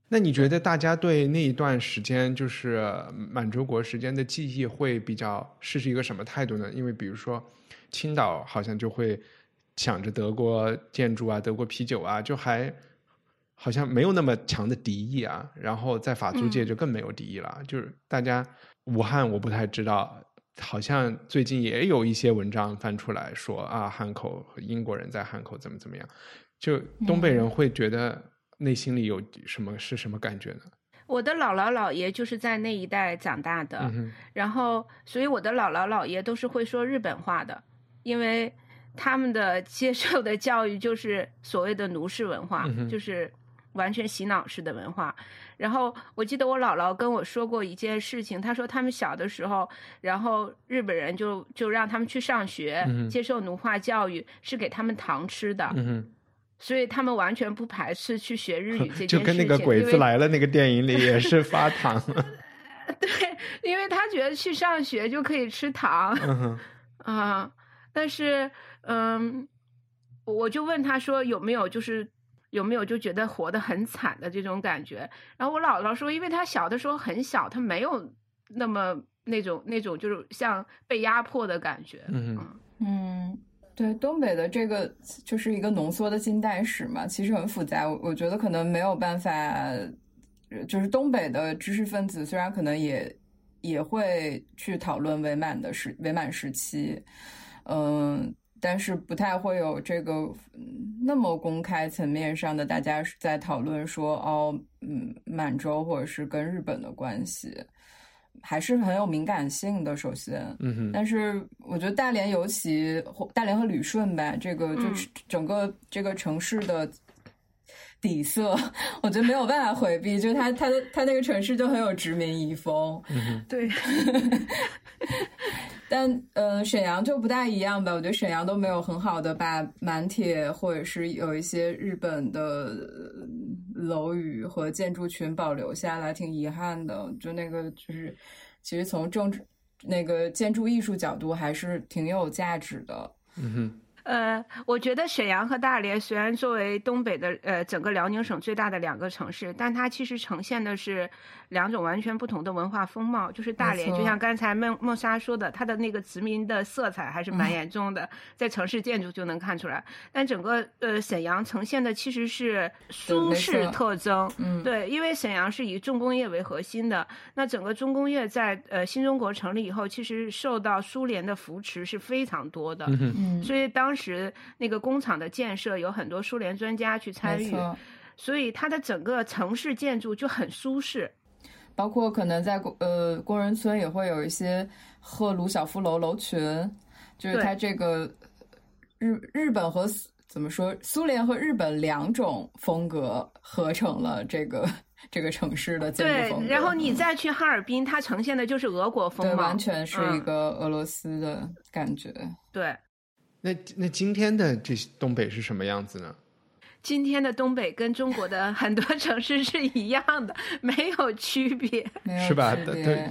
那你觉得大家对那一段时间，就是满洲国时间的记忆会比较是一个什么态度呢？因为比如说青岛好像就会想着德国建筑啊、德国啤酒啊，就还好像没有那么强的敌意啊，然后在法租界就更没有敌意了。就是大家，武汉我不太知道，好像最近也有一些文章翻出来说啊，汉口英国人在汉口怎么怎么样。就东北人会觉得内心里有什么是什么感觉呢？我的姥姥姥爷就是在那一带长大的，然后所以我的姥姥姥爷都是会说日本话的，因为他们的接受的教育就是所谓的奴氏文化，就是完全洗脑式的文化。然后我记得我姥姥跟我说过一件事情，她说他们小的时候，然后日本人就让他们去上学，接受奴化教育，是给他们糖吃的。嗯，所以他们完全不排斥去学日语这件事情，就跟那个鬼子来了那个电影里也是发糖对，因为他觉得去上学就可以吃糖但是我就问他说有没有就觉得活得很惨的这种感觉。然后我姥姥说，因为他小的时候很小，他没有那么那种就是像被压迫的感觉。对，东北的这个就是一个浓缩的近代史嘛，其实很复杂。我觉得可能没有办法，就是东北的知识分子虽然可能也会去讨论伪满时期，但是不太会有这个那么公开层面上的大家在讨论说满洲或者是跟日本的关系，还是很有敏感性的。首先，但是我觉得大连，尤其大连和旅顺吧，这个就整个这个城市的底色，我觉得没有办法回避，就是它那个城市就很有殖民遗风。对。但沈阳就不大一样吧，我觉得沈阳都没有很好的把满铁或者是有一些日本的楼宇和建筑群保留下来，挺遗憾的。就那个就是其实从政治那个建筑艺术角度还是挺有价值的。我觉得沈阳和大连虽然作为东北的整个辽宁省最大的两个城市，但它其实呈现的是两种完全不同的文化风貌。就是大连就像刚才梦莎说的，它的那个殖民的色彩还是蛮严重的，在城市建筑就能看出来。但整个沈阳呈现的其实是苏式特征。对，因为沈阳是以重工业为核心的，那整个重工业在新中国成立以后，其实受到苏联的扶持是非常多的。所以当时那个工厂的建设有很多苏联专家去参与，所以它的整个城市建筑就很苏式，包括可能在工人村也会有一些赫鲁晓夫楼楼群，就是它这个日本和怎么说苏联和日本两种风格合成了这个城市的建筑风格。对，然后你再去哈尔滨，它呈现的就是俄国风貌，对，完全是一个俄罗斯的感觉。对。那今天的这东北是什么样子呢？今天的东北跟中国的很多城市是一样的，没有区别，是吧？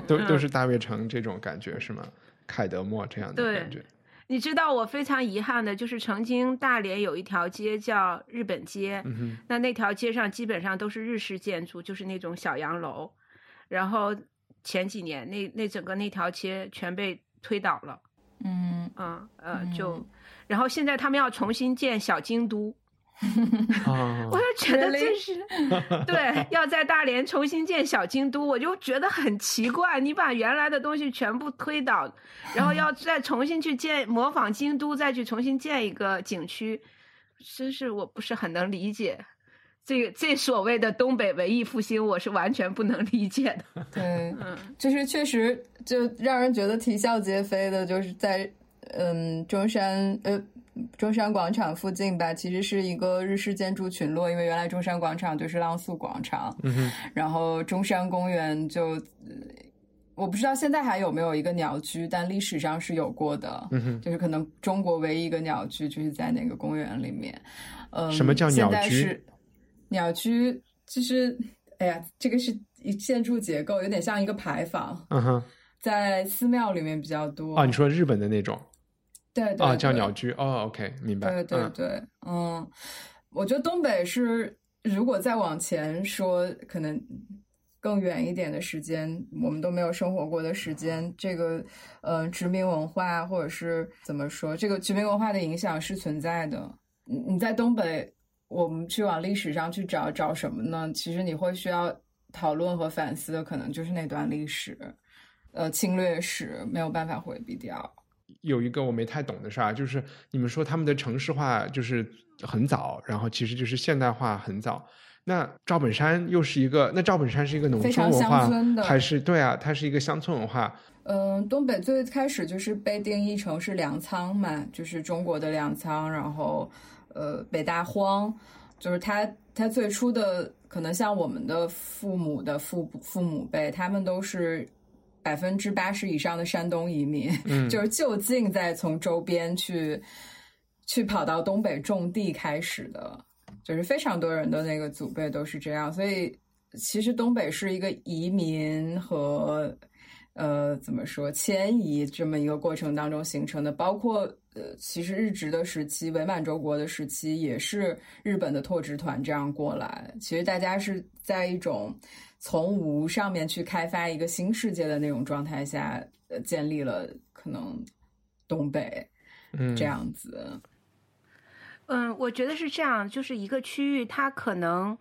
都是大悦城这种感觉是吗？凯德莫这样的感觉。你知道我非常遗憾的就是曾经大连有一条街叫日本街，那条街上基本上都是日式建筑，就是那种小洋楼。然后前几年那整个那条街全被推倒了。然后现在他们要重新建小京都，我就觉得这是对，要在大连重新建小京都，我就觉得很奇怪。你把原来的东西全部推倒，然后要再重新去建，模仿京都，再去重新建一个景区，真是我不是很能理解。这所谓的东北文艺复兴，我是完全不能理解的。对，就是确实就让人觉得啼笑皆非的，就是在中山广场附近吧，其实是一个日式建筑群落，因为原来中山广场就是浪速广场，然后中山公园就。我不知道现在还有没有一个鸟居，但历史上是有过的，就是可能中国唯一一个鸟居就是在那个公园里面。什么叫鸟居？现在是鸟居就是，这个是建筑结构有点像一个牌坊，在寺庙里面比较多。你说日本的那种？对叫鸟居。OK， 明白。对，我觉得东北是，如果再往前说，可能更远一点的时间，我们都没有生活过的时间，这个殖民文化或者是怎么说，这个殖民文化的影响是存在的。你在东北。我们去往历史上去找什么呢？其实你会需要讨论和反思的，可能就是那段历史，侵略史没有办法回避掉。有一个我没太懂的事儿，就是你们说他们的城市化就是很早，然后其实就是现代化很早。那赵本山又是一个，那赵本山是一个农村文化，还是对啊，它是一个乡村文化。东北最开始就是被定义成是粮仓嘛，就是中国的粮仓，然后北大荒，就是它它最初的可能像我们的父母的父母辈，他们都是80%以上的山东移民，就是就近在从周边去跑到东北种地开始的，就是非常多人的那个祖辈都是这样，所以其实东北是一个移民和怎么说迁移这么一个过程当中形成的，包括其实日治的时期、伪满洲国的时期也是日本的拓殖团这样过来，其实大家是在一种从无上面去开发一个新世界的那种状态下建立了可能东北这样子。我觉得是这样，就是一个区域它可能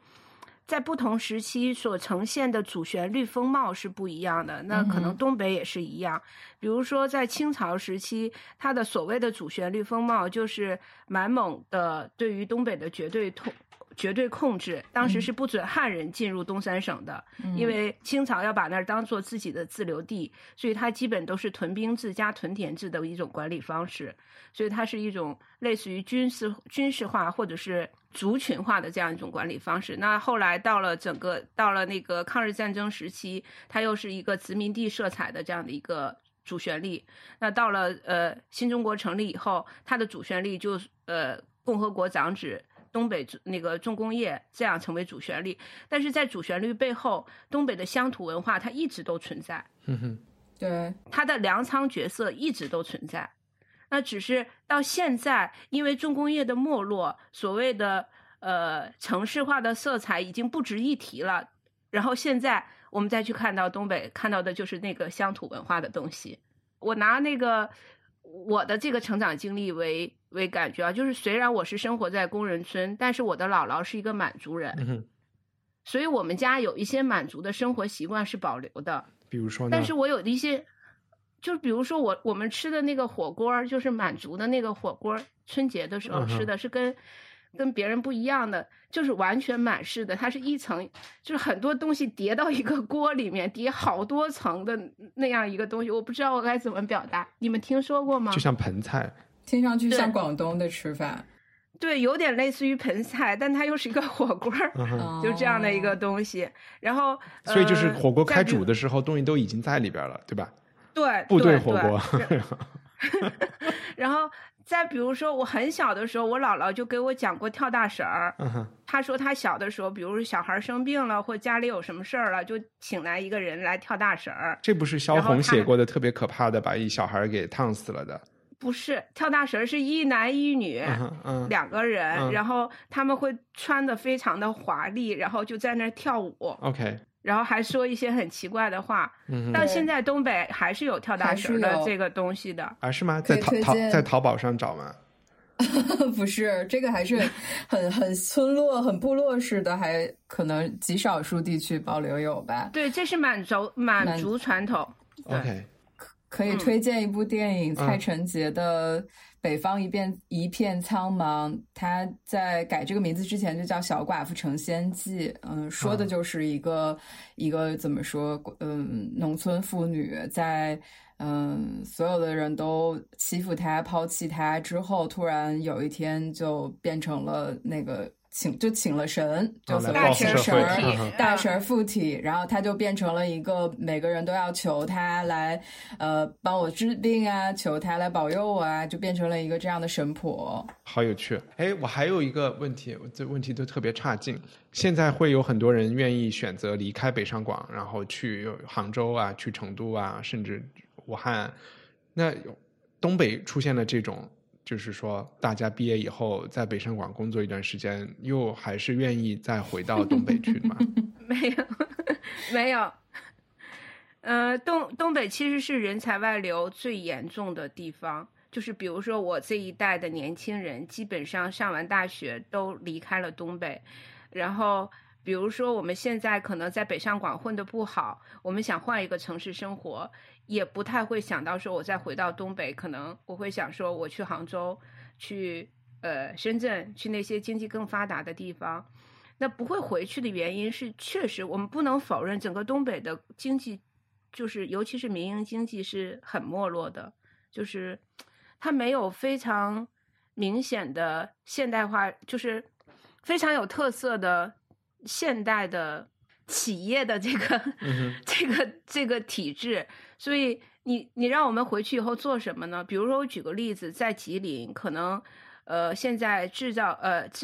在不同时期所呈现的主旋律风貌是不一样的，那可能东北也是一样。比如说在清朝时期，它的所谓的主旋律风貌就是满蒙的对于东北的绝对控制，当时是不准汉人进入东三省的，因为清朝要把那儿当做自己的自留地，所以它基本都是屯兵制加屯田制的一种管理方式，所以它是一种类似于军事化或者是族群化的这样一种管理方式。那后来到了那个抗日战争时期，它又是一个殖民地色彩的这样的一个主旋律。那到了新中国成立以后，它的主旋律就共和国长址、东北那个重工业这样成为主旋律，但是在主旋律背后，东北的乡土文化它一直都存在，对，它的粮仓角色一直都存在。那只是到现在，因为重工业的没落，所谓的城市化的色彩已经不值一提了。然后现在我们再去看到东北，看到的就是那个乡土文化的东西。我拿那个我的这个成长经历为感觉啊，就是虽然我是生活在工人村，但是我的姥姥是一个满族人，所以我们家有一些满族的生活习惯是保留的。比如说呢？但是我有一些，就是比如说我们吃的那个火锅，就是满族的那个火锅，春节的时候吃的是跟别人不一样的，就是完全满式的，它是一层，就是很多东西叠到一个锅里面，叠好多层的那样一个东西，我不知道我该怎么表达，你们听说过吗？就像盆菜，听上去像广东的吃法， 对，有点类似于盆菜，但它又是一个火锅，就这样的一个东西。然后所以就是火锅开煮的时候，东西都已经在里边了，对吧？对，部队火锅。然后再比如说，我很小的时候，我姥姥就给我讲过跳大绳儿。她说她小的时候，比如小孩生病了，或家里有什么事儿了，就请来一个人来跳大绳儿。这不是萧红写过的特别可怕的，把一小孩给烫死了的？不是，跳大绳是一男一女，两个人，然后他们会穿得非常的华丽，然后就在那儿跳舞。OK。然后还说一些很奇怪的话，但现在东北还是有跳大绳的这个东西的，是吗？在淘宝上找吗？不是，这个还是很村落、很部落式的，还可能极少数地区保留有吧。对，这是满族传统。OK， 可以推荐一部电影，蔡成杰的《北方一片苍茫》，他在改这个名字之前就叫《小寡妇成仙记》。说的就是一个怎么说，农村妇女在所有的人都欺负她、抛弃她之后，突然有一天就变成了那个。请了神，就大神附体，然后他就变成了一个每个人都要求他来帮我治病啊，求他来保佑我啊，就变成了一个这样的神婆。好有趣。我还有一个问题，这问题都特别差劲。现在会有很多人愿意选择离开北上广，然后去杭州啊，去成都啊，甚至武汉。那东北出现了这种，就是说大家毕业以后在北上广工作一段时间，又还是愿意再回到东北去吗？没有。东北其实是人才外流最严重的地方，就是比如说我这一代的年轻人基本上上完大学都离开了东北，然后比如说我们现在可能在北上广混得不好，我们想换一个城市生活，也不太会想到说我再回到东北，可能我会想说我去杭州、去深圳、去那些经济更发达的地方。那不会回去的原因是，确实我们不能否认整个东北的经济，就是尤其是民营经济是很没落的，就是它没有非常明显的现代化，就是非常有特色的现代的企业的这个体制。所以你让我们回去以后做什么呢？比如说我举个例子，在吉林可能现在制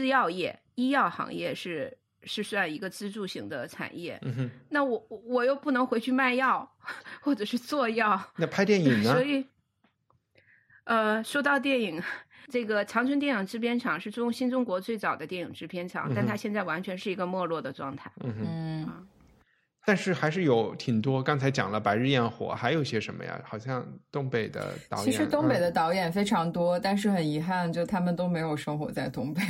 药业、医药行业是算一个支柱型的产业，嗯，那我又不能回去卖药或者是做药，那拍电影呢？所以说到电影，这个长春电影制片厂是新中国最早的电影制片厂，嗯，但它现在完全是一个没落的状态，嗯，但是还是有挺多，刚才讲了白日焰火，还有些什么呀？好像东北的导演，其实东北的导演非常多，但是很遗憾就他们都没有生活在东北。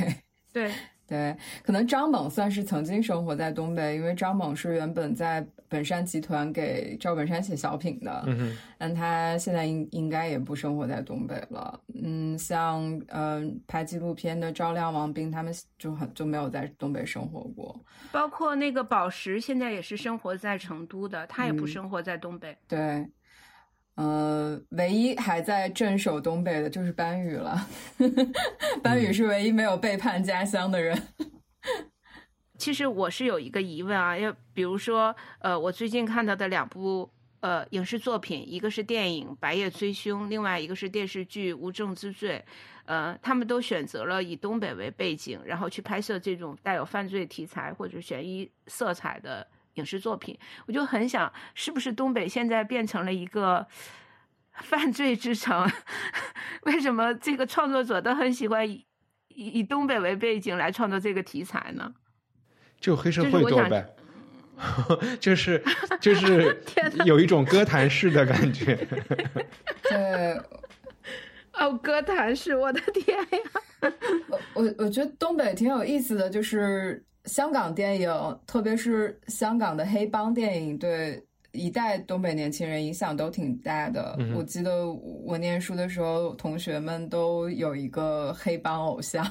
对，可能张猛算是曾经生活在东北，因为张猛是原本在本山集团给赵本山写小品的，嗯，但他现在应该也不生活在东北了。嗯，像拍纪录片的赵亮、王斌他们就没有在东北生活过，包括那个宝石现在也是生活在成都的，他也不生活在东北，嗯，对。唯一还在镇守东北的就是班宇了。班宇是唯一没有背叛家乡的人。其实我是有一个疑问啊，比如说我最近看到的两部影视作品，一个是电影《白夜追凶》，另外一个是电视剧《无证之罪》。他们都选择了以东北为背景，然后去拍摄这种带有犯罪题材或者悬疑色彩的影视作品。我就很想，是不是东北现在变成了一个犯罪之城？为什么这个创作者都很喜欢以东北为背景来创作这个题材呢？就黑社会多呗，就是有一种歌坛式的感觉。对。哦，歌坛式，我的天呀！我觉得东北挺有意思的，就是香港电影，特别是香港的黑帮电影，对一代东北年轻人影响都挺大的。我记得我念书的时候，同学们都有一个黑帮偶像，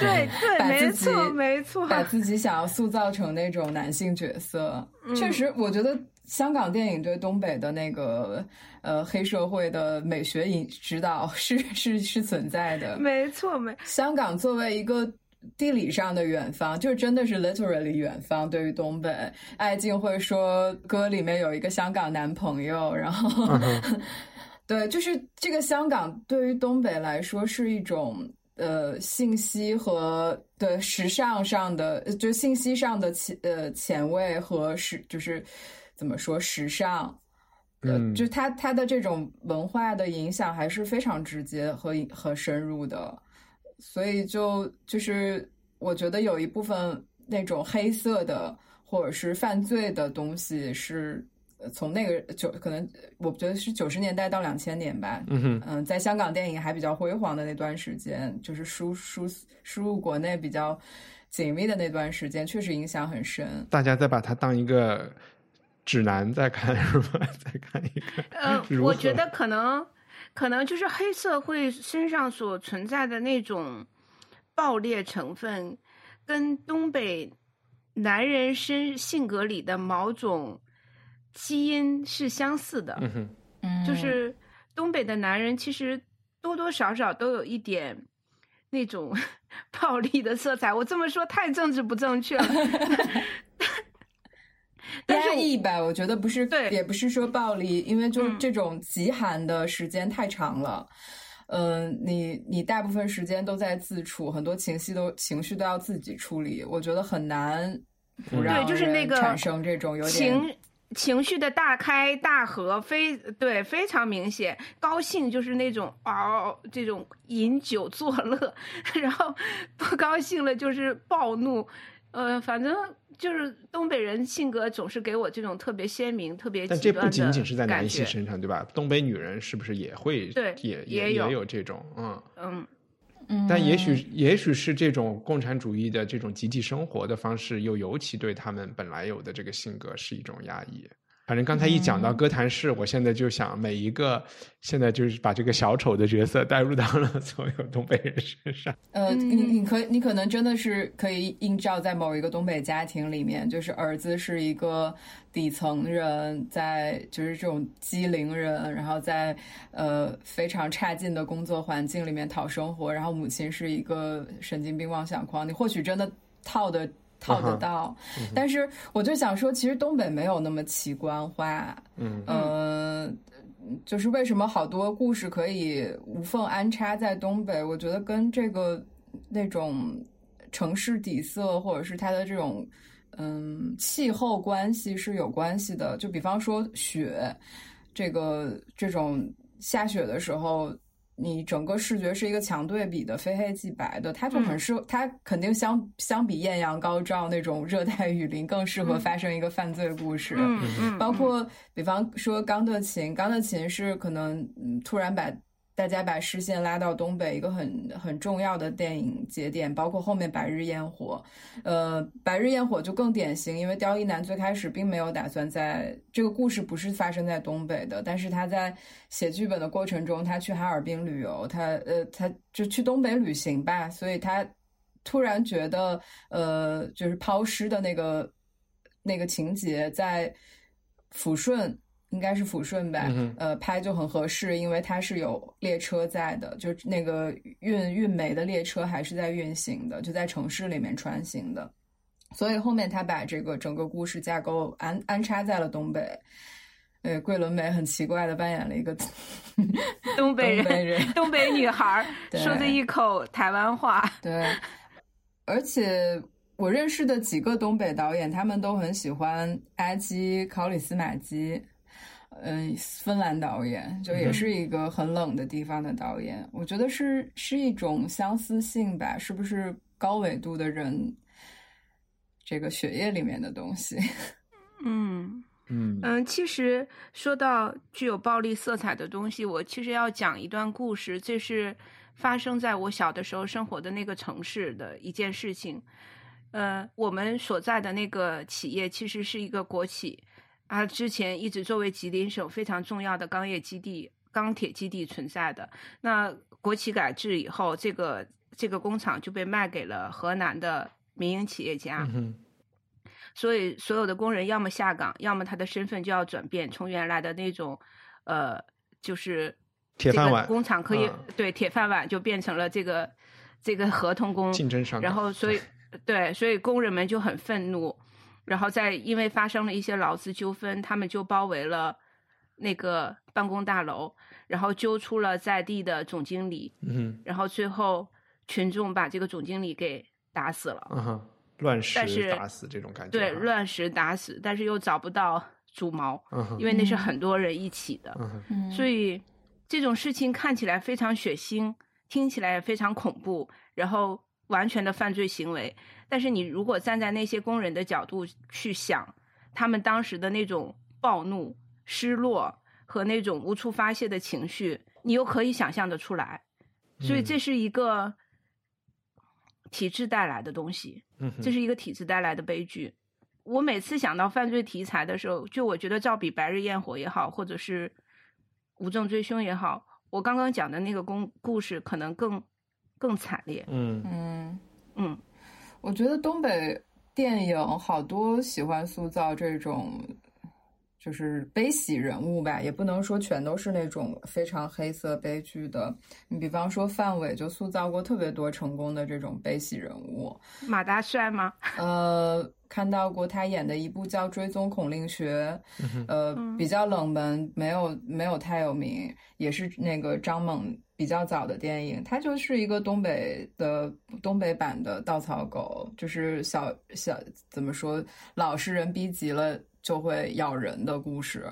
对对，没错，把自己想要塑造成那种男性角色。确实，我觉得香港电影对东北的那个黑社会的美学指导是存在的。没错，香港作为一个地理上的远方，就真的是 literally 远方。对于东北，艾静会说歌里面有一个香港男朋友，然后，uh-huh. 对，就是这个香港对于东北来说是一种信息和对时尚上的，就信息上的前卫和就是怎么说时尚。就它的这种文化的影响还是非常直接和深入的，所以就是我觉得有一部分那种黑色的或者是犯罪的东西是从那个可能我觉得是90年代到2000年吧，在香港电影还比较辉煌的那段时间，就是输入国内比较紧密的那段时间，确实影响很深。大家再把它当一个指南再看是吧？再看一个。我觉得可能就是黑社会身上所存在的那种暴烈成分，跟东北男人性格里的某种基因是相似的。就是东北的男人其实多多少少都有一点那种暴力的色彩。我这么说太政治不正确了。压抑吧，我觉得不是，也不是说暴力，因为就这种极寒的时间太长了，你大部分时间都在自处，很多情绪都要自己处理，我觉得很难不让人产生这种有点，就是那个情绪的大开大合，非常明显。高兴就是那种这种饮酒作乐，然后不高兴了就是暴怒，反正。就是东北人性格总是给我这种特别鲜明、特别极端的感觉。但这不仅仅是在男性身上，对吧？东北女人是不是也会？对，也有这种，但也许是这种共产主义的这种集体生活的方式，又尤其对他们本来有的这个性格是一种压抑。反正刚才一讲到歌坛式，我现在就想每一个，现在就是把这个小丑的角色带入到了所有东北人身上。你可能真的是可以映照在某一个东北家庭里面，就是儿子是一个底层人，在就是这种机灵人，然后在非常差劲的工作环境里面讨生活，然后母亲是一个神经病妄想狂。你或许真的套得到、uh-huh. 但是我就想说其实东北没有那么奇观化，嗯、就是为什么好多故事可以无缝安插在东北，我觉得跟这个那种城市底色或者是它的这种气候关系是有关系的。就比方说雪，这种下雪的时候你整个视觉是一个强对比的，非黑即白的，它就很适合、它肯定相比艳阳高照那种热带雨林更适合发生一个犯罪故事。包括比方说钢的琴是可能突然把大家把视线拉到东北一个很重要的电影节点，包括后面白日焰火。白日焰火就更典型，因为刁亦男最开始并没有打算在这个故事不是发生在东北的，但是他在写剧本的过程中他去哈尔滨旅游，他就去东北旅行吧，所以他突然觉得就是抛尸的那个情节在抚顺，应该是抚顺吧，拍就很合适，因为它是有列车在的，就那个运煤的列车还是在运行的，就在城市里面穿行的，所以后面他把这个整个故事架构安插在了东北。桂纶镁很奇怪的扮演了一个东北人东北女孩说的一口台湾话。对，而且我认识的几个东北导演他们都很喜欢阿基考里斯马基，芬兰导演，就也是一个很冷的地方的导演、我觉得是一种相似性吧，是不是高纬度的人这个血液里面的东西。其实说到具有暴力色彩的东西，我其实要讲一段故事，这是发生在我小的时候生活的那个城市的一件事情。我们所在的那个企业其实是一个国企，它之前一直作为吉林省非常重要的钢铁基地存在的。那国企改制以后，这个工厂就被卖给了河南的民营企业家，所以所有的工人要么下岗，要么他的身份就要转变，从原来的那种就是铁饭碗工厂可以对铁饭碗就变成了这个合同工，竞争上岗，然后所以工人们就很愤怒。然后因为发生了一些劳资纠纷，他们就包围了那个办公大楼，然后揪出了在地的总经理，然后最后群众把这个总经理给打死了，乱石打死这种感觉。对，乱石打死，但是又找不到主谋，因为那是很多人一起的，所以这种事情看起来非常血腥，听起来非常恐怖，然后完全的犯罪行为。但是你如果站在那些工人的角度去想，他们当时的那种暴怒、失落和那种无处发泄的情绪，你又可以想象得出来。所以这是一个体制带来的东西，这是一个体制带来的悲剧。我每次想到犯罪题材的时候，就我觉得照比白日焰火也好，或者是无证追凶也好，我刚刚讲的那个故事可能更惨烈。我觉得东北电影好多喜欢塑造这种就是悲喜人物吧，也不能说全都是那种非常黑色悲剧的。你比方说范伟就塑造过特别多成功的这种悲喜人物。马大帅吗？看到过他演的一部叫《追踪孔令学》，比较冷门，没有太有名，也是那个张猛比较早的电影。他就是一个东北版的稻草狗，就是小怎么说，老实人逼急了就会咬人的故事。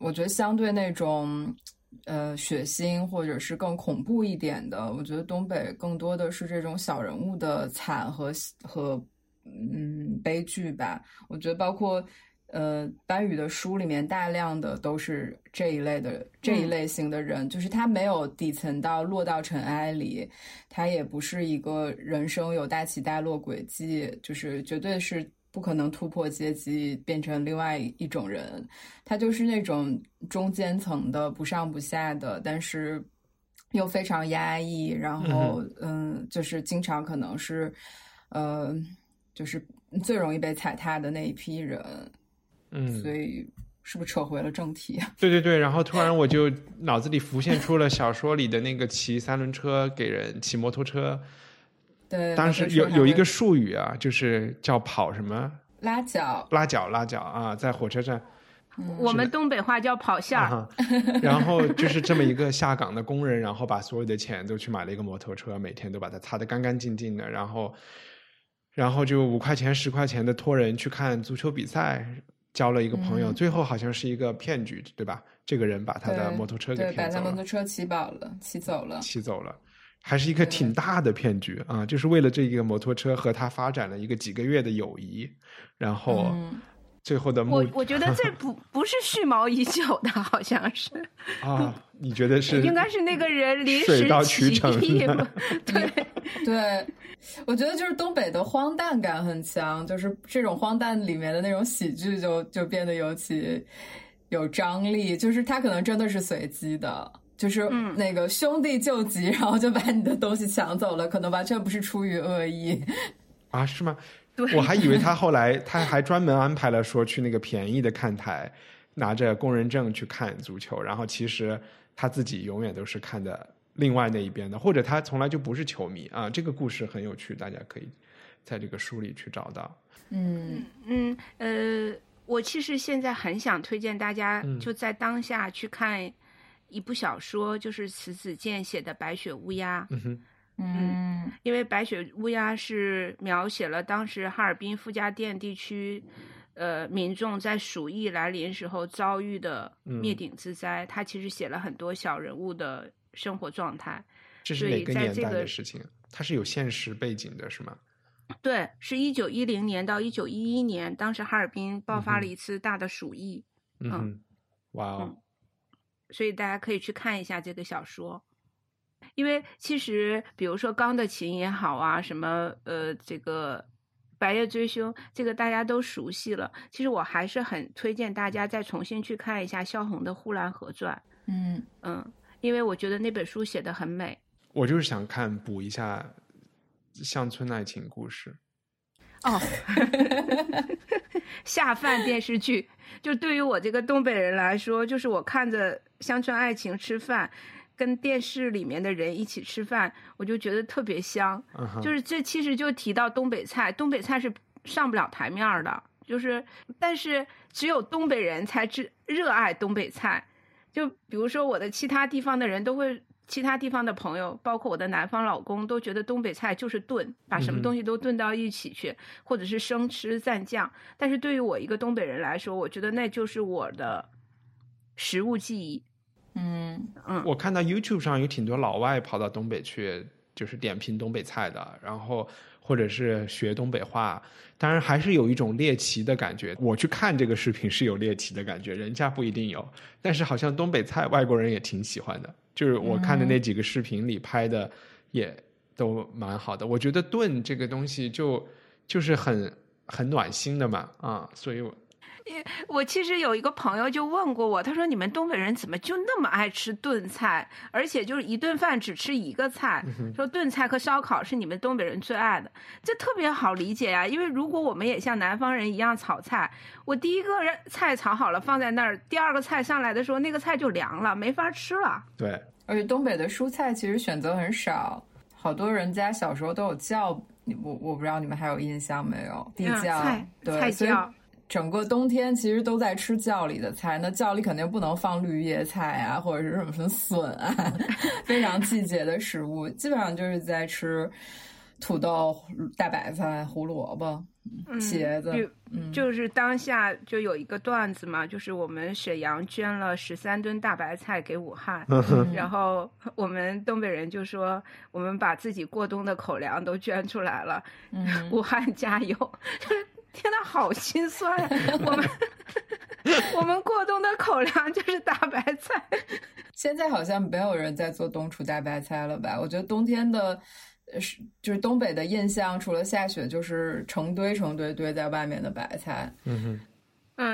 我觉得相对那种血腥或者是更恐怖一点的，我觉得东北更多的是这种小人物的惨和悲剧吧。我觉得包括班宇的书里面大量的都是这一类型的人，就是他没有底层到落到尘埃里，他也不是一个人生有大起大落轨迹，就是绝对是不可能突破阶级变成另外一种人，他就是那种中间层的不上不下的，但是又非常压抑，然后就是经常可能是就是最容易被踩踏的那一批人。所以是不是扯回了正题？对，然后突然我就脑子里浮现出了小说里的那个骑三轮车给人骑摩托车对，当时有一个术语啊，就是叫跑什么拉脚，拉脚啊，在火车站，我们东北话叫跑线、然后就是这么一个下岗的工人，然后把所有的钱都去买了一个摩托车，每天都把它擦得干干净净的，然后就5块钱10块钱的托人去看足球比赛，交了一个朋友、最后好像是一个骗局，对吧？这个人把他的摩托车给骗走了，对，把他摩托车骑走了，还是一个挺大的骗局啊！就是为了这个摩托车和他发展了一个几个月的友谊，然后最后的我觉得这不是蓄谋已久的，好像是啊，你觉得是？应该是那个人临时起意，水到渠成，对对。我觉得就是东北的荒诞感很强，就是这种荒诞里面的那种喜剧就变得尤其有张力，就是它可能真的是随机的。就是那个兄弟救急、然后就把你的东西抢走了，可能完全不是出于恶意啊？是吗？我还以为他后来他还专门安排了说去那个便宜的看台拿着工人证去看足球，然后其实他自己永远都是看的另外那一边的，或者他从来就不是球迷啊。这个故事很有趣，大家可以在这个书里去找到。我其实现在很想推荐大家就在当下去看一部小说，就是迟子建写的《白雪乌鸦》。因为《白雪乌鸦》是描写了当时哈尔滨傅家店地区民众在鼠疫来临时候遭遇的灭顶之灾，他其实写了很多小人物的生活状态。这是哪个年代的事情？它是有现实背景的是吗？对，是1910年到1911年，当时哈尔滨爆发了一次大的鼠疫。所以大家可以去看一下这个小说。因为其实比如说钢的琴也好啊，什么这个白夜追凶，这个大家都熟悉了。其实我还是很推荐大家再重新去看一下萧红的《呼兰河传》。因为我觉得那本书写得很美。我就是想看补一下乡村爱情故事哦下饭电视剧，就对于我这个东北人来说，就是我看着乡村爱情吃饭，跟电视里面的人一起吃饭，我就觉得特别香。就是这其实就提到东北菜，东北菜是上不了台面的，就是但是只有东北人才热爱东北菜。就比如说我的其他地方的人都会，其他地方的朋友包括我的南方老公都觉得东北菜就是炖，把什么东西都炖到一起去，或者是生吃蘸酱。但是对于我一个东北人来说，我觉得那就是我的食物记忆。我看到 YouTube 上有挺多老外跑到东北去，就是点评东北菜的，然后或者是学东北话。当然还是有一种猎奇的感觉，我去看这个视频是有猎奇的感觉，人家不一定有。但是好像东北菜外国人也挺喜欢的，就是我看的那几个视频里拍的也都蛮好的。我觉得炖这个东西就是很暖心的嘛啊，所以我其实有一个朋友就问过我，他说你们东北人怎么就那么爱吃炖菜，而且就是一顿饭只吃一个菜，说炖菜和烧烤是你们东北人最爱的。这特别好理解呀，因为如果我们也像南方人一样炒菜，我第一个菜炒好了放在那儿，第二个菜上来的时候那个菜就凉了，没法吃了。对，而且东北的蔬菜其实选择很少，好多人家小时候都有叫，我不知道你们还有印象没有，地窖、菜窖。整个冬天其实都在吃窖里的菜，那窖里肯定不能放绿叶菜啊，或者是什么笋啊，非常季节的食物，基本上就是在吃土豆、大白菜、胡萝卜、茄子。就是当下就有一个段子嘛，就是我们沈阳捐了13吨大白菜给武汉，然后我们东北人就说我们把自己过冬的口粮都捐出来了，武汉加油。天哪，好心酸啊！我们过冬的口粮就是大白菜。现在好像没有人在做冬储大白菜了吧？我觉得冬天的，就是东北的印象，除了下雪，就是成堆在外面的白菜。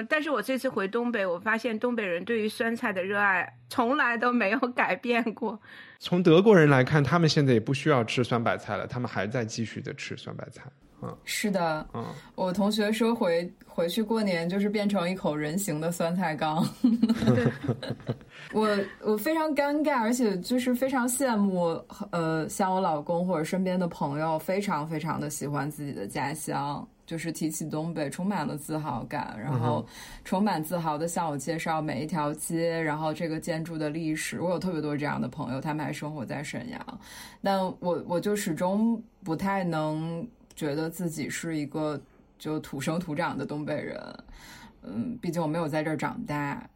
但是我这次回东北，我发现东北人对于酸菜的热爱从来都没有改变过。从德国人来看，他们现在也不需要吃酸白菜了，他们还在继续的吃酸白菜。是的，我同学说回去过年就是变成一口人形的酸菜缸。我非常尴尬，而且就是非常羡慕像我老公或者身边的朋友非常非常的喜欢自己的家乡，就是提起东北充满了自豪感，然后充满自豪的向我介绍每一条街，然后这个建筑的历史。我有特别多这样的朋友，他们还生活在沈阳，但我就始终不太能觉得自己是一个就土生土长的东北人，毕竟我没有在这儿长大，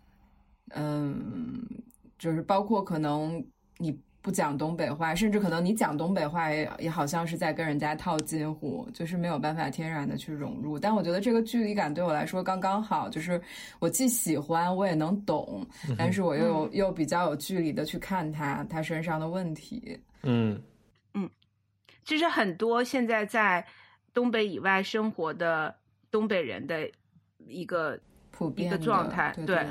就是包括可能你不讲东北话，甚至可能你讲东北话也好像是在跟人家套近乎，就是没有办法天然的去融入。但我觉得这个距离感对我来说刚刚好，就是我既喜欢我也能懂，但是我又比较有距离的去看他身上的问题。其实很多现在在东北以外生活的东北人的一个普遍的状态，对，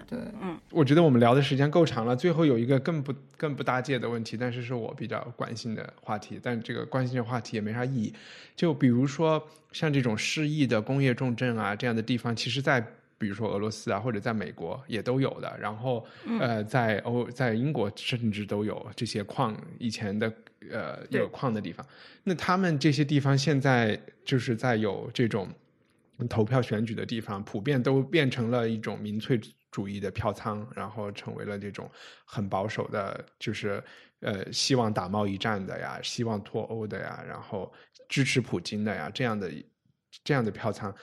我觉得我们聊的时间够长了，最后有一个更不搭界的问题，但是是我比较关心的话题，但这个关心的话题也没啥意义。就比如说像这种失意的工业重镇啊这样的地方，其实在比如说俄罗斯啊，或者在美国也都有的，然后在英国甚至都有这些矿，以前的有矿的地方。那他们这些地方现在就是在有这种投票选举的地方普遍都变成了一种民粹主义的票仓，然后成为了这种很保守的，就是希望打贸易战的呀，希望脱欧的呀，然后支持普京的呀，这样的票仓。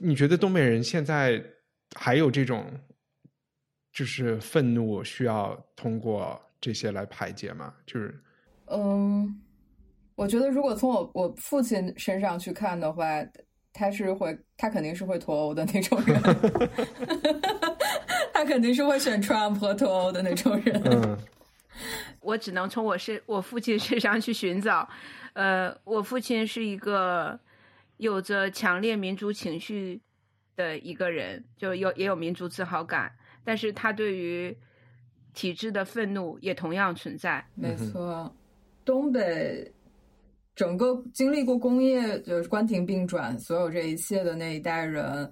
你觉得东北人现在还有这种就是愤怒需要通过这些来排解吗？就是我觉得如果从我父亲身上去看的话，他肯定是会脱欧的那种人，他肯定是会选 Trump 和脱欧的那种人。我只能从我父亲身上去寻找。我父亲是一个有着强烈民族情绪的一个人，就也有民族自豪感，但是他对于体制的愤怒也同样存在。没错，东北整个经历过工业就是关停并转所有这一切的那一代人，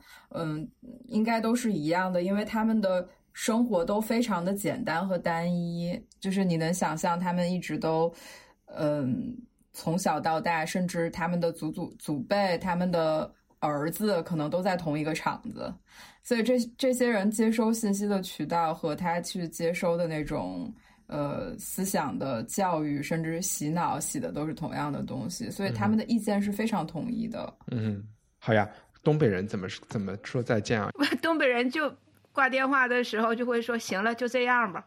应该都是一样的，因为他们的生活都非常的简单和单一，就是你能想象他们一直都从小到大，甚至他们的祖辈他们的儿子可能都在同一个厂子，所以这些人接收信息的渠道和他去接收的那种思想的教育甚至洗脑洗的都是同样的东西，所以他们的意见是非常统一的。好呀，东北人怎么说再见啊？东北人就挂电话的时候就会说行了就这样吧。